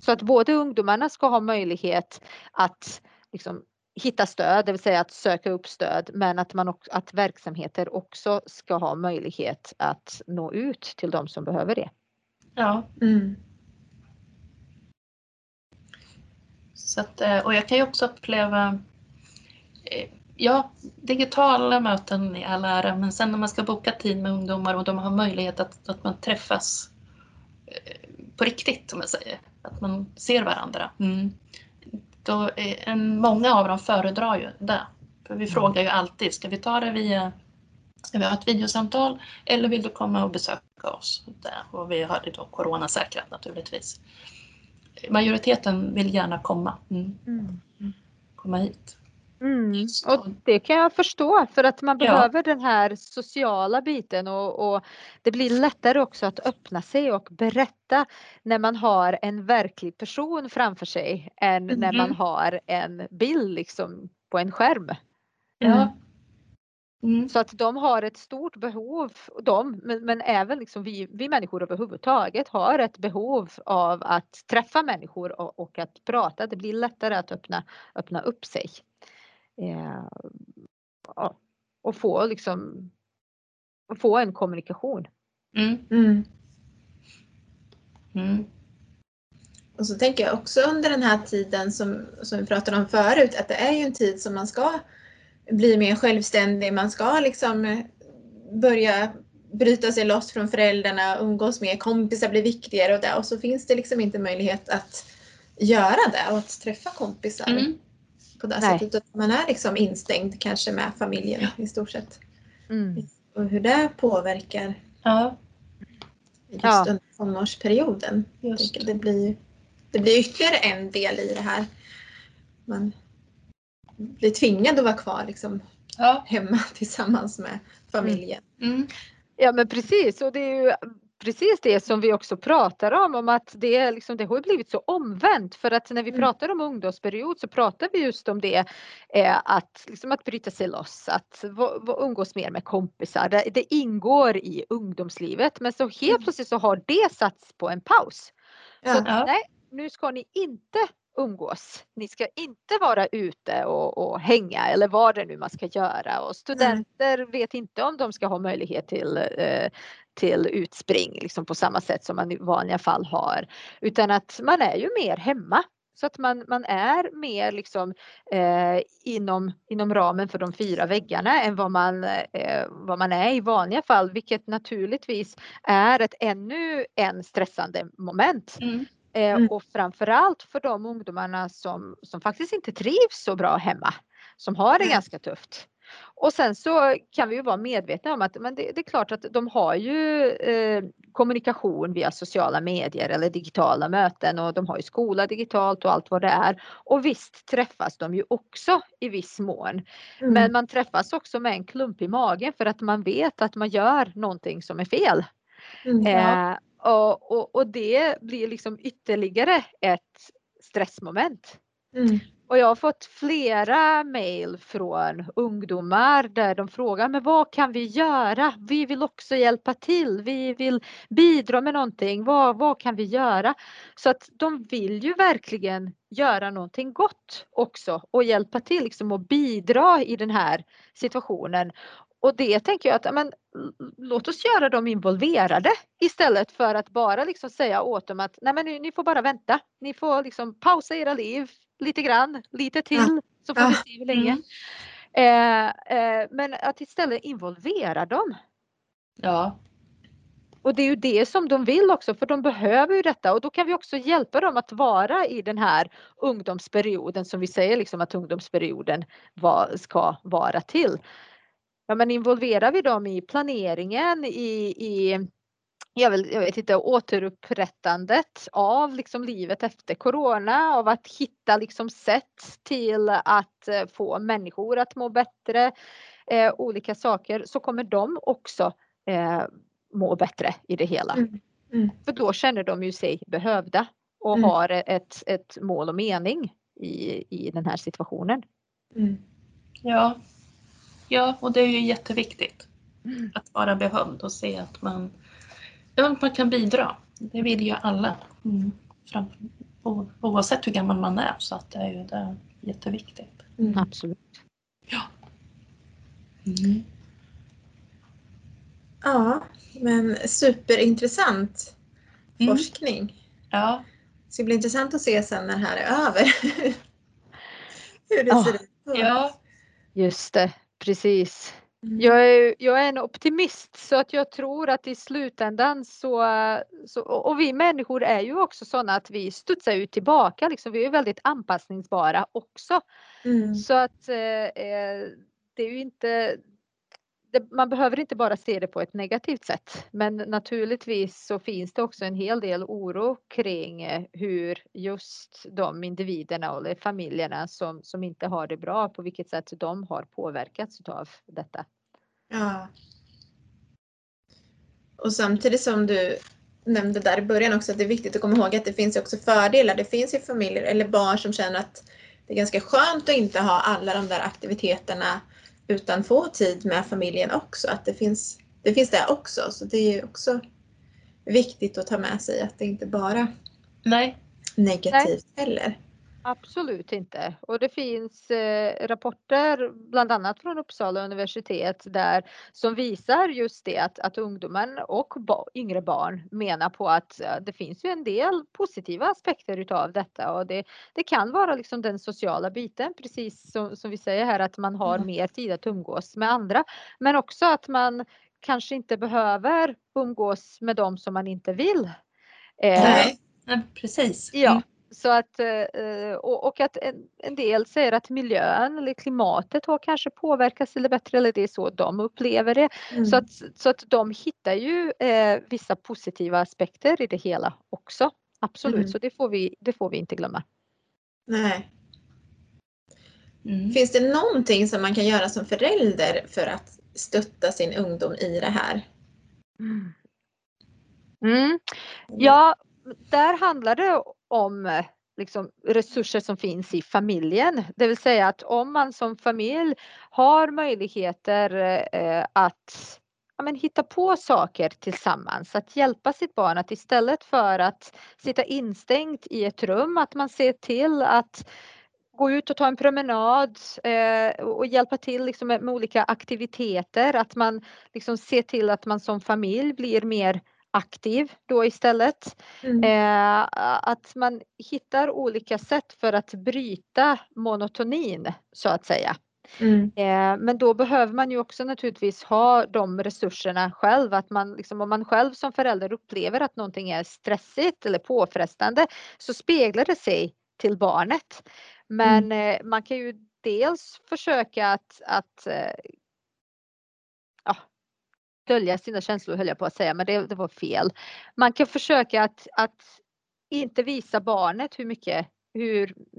Så att både ungdomarna ska ha möjlighet att liksom hitta stöd, det vill säga att söka upp stöd, men att verksamheter också ska ha möjlighet att nå ut till de som behöver det. Ja. Mm. Så att, och jag kan ju också uppleva, ja, digitala möten i all ära, men sen när man ska boka tid med ungdomar och de har möjlighet att man träffas på riktigt, som jag säger, att man ser varandra. Mm. Då många av dem föredrar ju det. För vi frågar ju alltid, ska vi ha ett videosamtal eller vill du komma och besöka oss där? Och vi har det då coronasäkrat naturligtvis. Majoriteten vill gärna komma. Mm. Mm. Komma hit. Mm. Och det kan jag förstå, för att man behöver den här sociala biten och det blir lättare också att öppna sig och berätta när man har en verklig person framför sig än när man har en bild liksom på en skärm. Ja. Mm. Så att de har ett stort behov, men även liksom vi människor överhuvudtaget har ett behov av att träffa människor och att prata. Det blir lättare att öppna upp sig. Och få en kommunikation. Mm. Mm. Mm. Och så tänker jag också under den här tiden som vi pratade om förut, att det är ju en tid som man ska bli mer självständig, man ska liksom börja bryta sig loss från föräldrarna, umgås mer, kompisar blir viktigare och där, och så finns det liksom inte möjlighet att göra det och att träffa kompisar. Mm. På det sättet att man är liksom instängd kanske med familjen i stort sett. Mm. Och hur det påverkar just under tonårsperioden. Just. Det blir ytterligare en del i det här. Man blir tvingad att vara kvar liksom hemma tillsammans med familjen. Mm. Mm. Ja, men precis, och det är ju precis det som vi också pratar om att det, liksom, det har blivit så omvänt, för att när vi pratar om ungdomsperiod så pratar vi just om det, att bryta sig loss, att umgås mer med kompisar, det ingår i ungdomslivet, men så helt plötsligt så har det satts på en paus. Så nej, nu ska ni inte umgås, ni ska inte vara ute och hänga eller vad det nu man ska göra, och studenter vet inte om de ska ha möjlighet till utspring liksom på samma sätt som man i vanliga fall har, utan att man är ju mer hemma, så att man är mer liksom inom ramen för de 4 väggarna än vad man är i vanliga fall, vilket naturligtvis är ännu en stressande moment. Och framförallt för de ungdomarna som faktiskt inte trivs så bra hemma, som har det ganska tufft. Och sen så kan vi ju vara medvetna om att men det är klart att de har ju kommunikation via sociala medier eller digitala möten, och de har ju skola digitalt och allt vad det är. Och visst träffas de ju också i viss mån. Mm. Men man träffas också med en klump i magen för att man vet att man gör någonting som är fel. Mm. Och det blir liksom ytterligare ett stressmoment. Mm. Och jag har fått flera mejl från ungdomar där de frågar, men vad kan vi göra? Vi vill också hjälpa till, vi vill bidra med någonting, vad kan vi göra? Så att de vill ju verkligen göra någonting gott också och hjälpa till liksom och bidra i den här situationen. Och det tänker jag att låt oss göra dem involverade istället för att bara liksom säga åt dem att nej, men ni får bara vänta. Ni får liksom pausa era liv lite grann, lite till, så får vi se hur länge. Men att istället involvera dem. Ja. Och det är ju det som de vill också, för de behöver ju detta, och då kan vi också hjälpa dem att vara i den här ungdomsperioden som vi säger liksom att ungdomsperioden ska vara till. Ja, men involverar vi dem i planeringen, i återupprättandet av liksom livet efter corona, av att hitta liksom sätt till att få människor att må bättre, olika saker, så kommer de också må bättre i det hela. Mm. Mm. För då känner de ju sig behövda och har ett mål och mening i den här situationen. Mm. Ja. Ja, och det är ju jätteviktigt att vara behövd och se att man kan bidra. Det vill ju alla, oavsett hur gammal man är, så att det är jätteviktigt. Mm. Absolut. Ja. Mm. Ja, men superintressant forskning. Ja. Så det blir intressant att se sen när det här är över. Hur det ser ut. Ja, just det. Precis. Jag är en optimist, så att jag tror att i slutändan så och vi människor är ju också sådana att vi studsar ut tillbaka. Liksom, vi är väldigt anpassningsbara också. Mm. Så att det är ju inte... Man behöver inte bara se det på ett negativt sätt, men naturligtvis så finns det också en hel del oro kring hur just de individerna eller familjerna som inte har det bra, på vilket sätt de har påverkats av detta. Ja. Och samtidigt som du nämnde där i början också, att det är viktigt att komma ihåg att det finns också fördelar. Det finns ju familjer eller barn som känner att det är ganska skönt att inte ha alla de där aktiviteterna, utan få tid med familjen också. Att det finns där också. Så det är ju också viktigt att ta med sig att det inte bara negativt heller. Absolut inte. Och det finns rapporter bland annat från Uppsala universitet där som visar just det att ungdomar och yngre barn menar på att det finns ju en del positiva aspekter utav detta, och det kan vara liksom den sociala biten, precis som vi säger här, att man har mer tid att umgås med andra, men också att man kanske inte behöver umgås med dem som man inte vill. Nej, precis. Ja. Så att, och att en del säger att miljön eller klimatet har kanske påverkats eller bättre, eller det är så de upplever det. Mm. Så att de hittar ju vissa positiva aspekter i det hela också. Absolut, så det får vi inte glömma. Nej. Mm. Finns det någonting som man kan göra som förälder för att stötta sin ungdom i det här? Ja, där handlar det om liksom resurser som finns i familjen. Det vill säga att om man som familj har möjligheter att hitta på saker tillsammans, att hjälpa sitt barn, att istället för att sitta instängt i ett rum, att man ser till att gå ut och ta en promenad och hjälpa till liksom med olika aktiviteter, att man liksom ser till att man som familj blir mer aktiv då istället. Att man hittar olika sätt för att bryta monotonin, så att säga. Men då behöver man ju också naturligtvis ha de resurserna själv, att man liksom, om man själv som förälder upplever att någonting är stressigt eller påfrestande, så speglar det sig till barnet. Men man kan ju dels försöka att dölja sina känslor, höll jag på att säga, men det var fel. Man kan försöka att inte visa barnet hur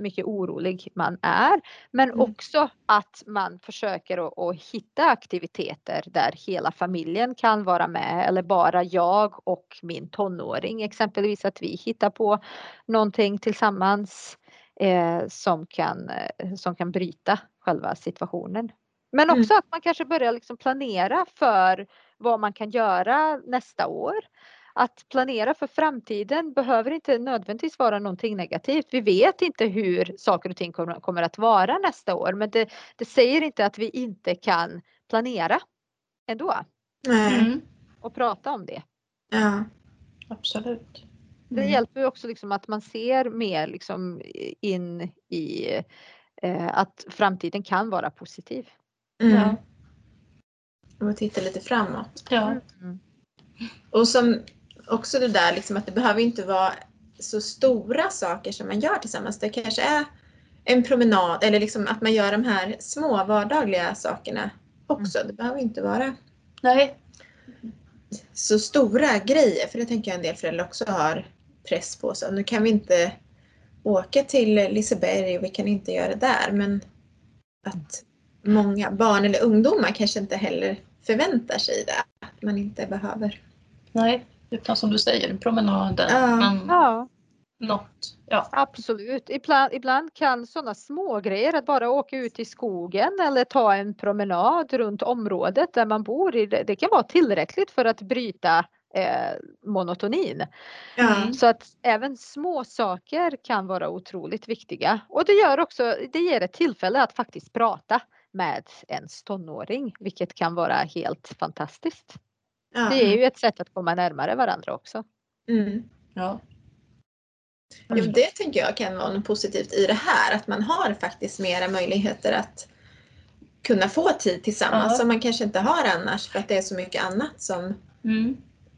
mycket orolig man är, men också att man försöker att hitta aktiviteter där hela familjen kan vara med, eller bara jag och min tonåring exempelvis, att vi hittar på någonting tillsammans som kan bryta själva situationen. Men också att man kanske börjar liksom planera för vad man kan göra nästa år. Att planera för framtiden behöver inte nödvändigtvis vara någonting negativt. Vi vet inte hur saker och ting kommer att vara nästa år. Men det säger inte att vi inte kan planera ändå. Och prata om det. Ja, absolut. Det hjälper ju också liksom att man ser mer liksom in i att framtiden kan vara positiv. Ja. Och titta lite framåt. Ja. Och som också det där liksom, att det behöver inte vara så stora saker som man gör tillsammans. Det kanske är en promenad, eller liksom att man gör de här små vardagliga sakerna också. Det behöver inte vara så stora grejer. För det tänker jag en del föräldrar också har press på sig. Nu kan vi inte åka till Liseberg och vi kan inte göra det där. Men att många barn eller ungdomar kanske inte heller förväntar sig det. Att man inte behöver. Nej, utan som du säger, promenaden. Ja. Absolut. Ibland kan sådana små grejer att bara åka ut i skogen eller ta en promenad runt området där man bor. Det kan vara tillräckligt för att bryta monotonin. Ja. Så att även små saker kan vara otroligt viktiga. Och det ger ett tillfälle att faktiskt prata med en tonåring, vilket kan vara helt fantastiskt. Ja. Det är ju ett sätt att komma närmare varandra också. Mm. Ja. Jo, det tänker jag kan vara något positivt i det här, att man har faktiskt mera möjligheter att kunna få tid tillsammans som man kanske inte har annars, för att det är så mycket annat som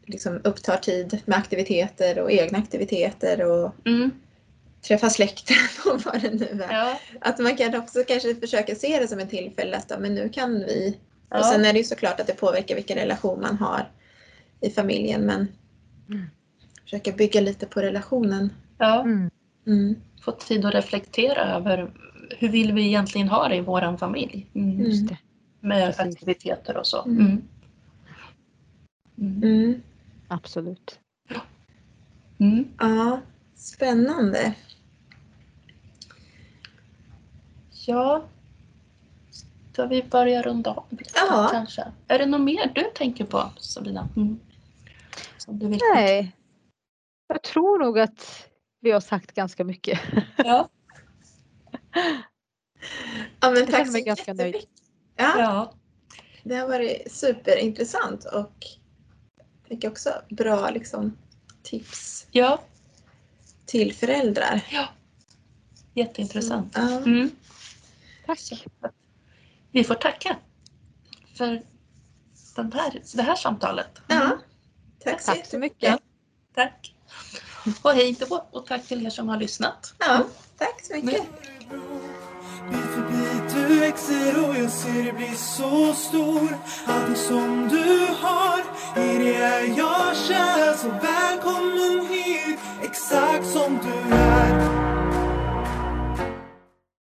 liksom upptar tid med aktiviteter och egna aktiviteter och träffa släkten och vad det nu är. Ja. Att man kan också kanske försöka se det som ett tillfälle att men nu kan vi. Ja. Och sen är det ju såklart att det påverkar vilken relation man har i familjen, men försöka bygga lite på relationen. Ja, få tid att reflektera över hur vill vi egentligen ha det i våran familj. Just det. Med aktiviteter och så. Absolut. Ja, spännande. Ja, ska vi börja runda av? Ja. Kanske. Är det något mer du tänker på, Sabina? Som du vill? Nej, jag tror nog att vi har sagt ganska mycket. Ja. Ja, men tack så jättemycket. Ja. Det har varit superintressant och jag tänker också bra liksom, tips till föräldrar. Ja. Jätteintressant. Så, Tack. Vi får tacka för det här samtalet. Ja. Tack så mycket. Ja. Tack. Och hej då, och tack till er som har lyssnat. Ja, tack så mycket. Bit för bit du växer och jag ser det blir så stor. Allt som du har i det jag känner, så välkommen hit, exakt som du är.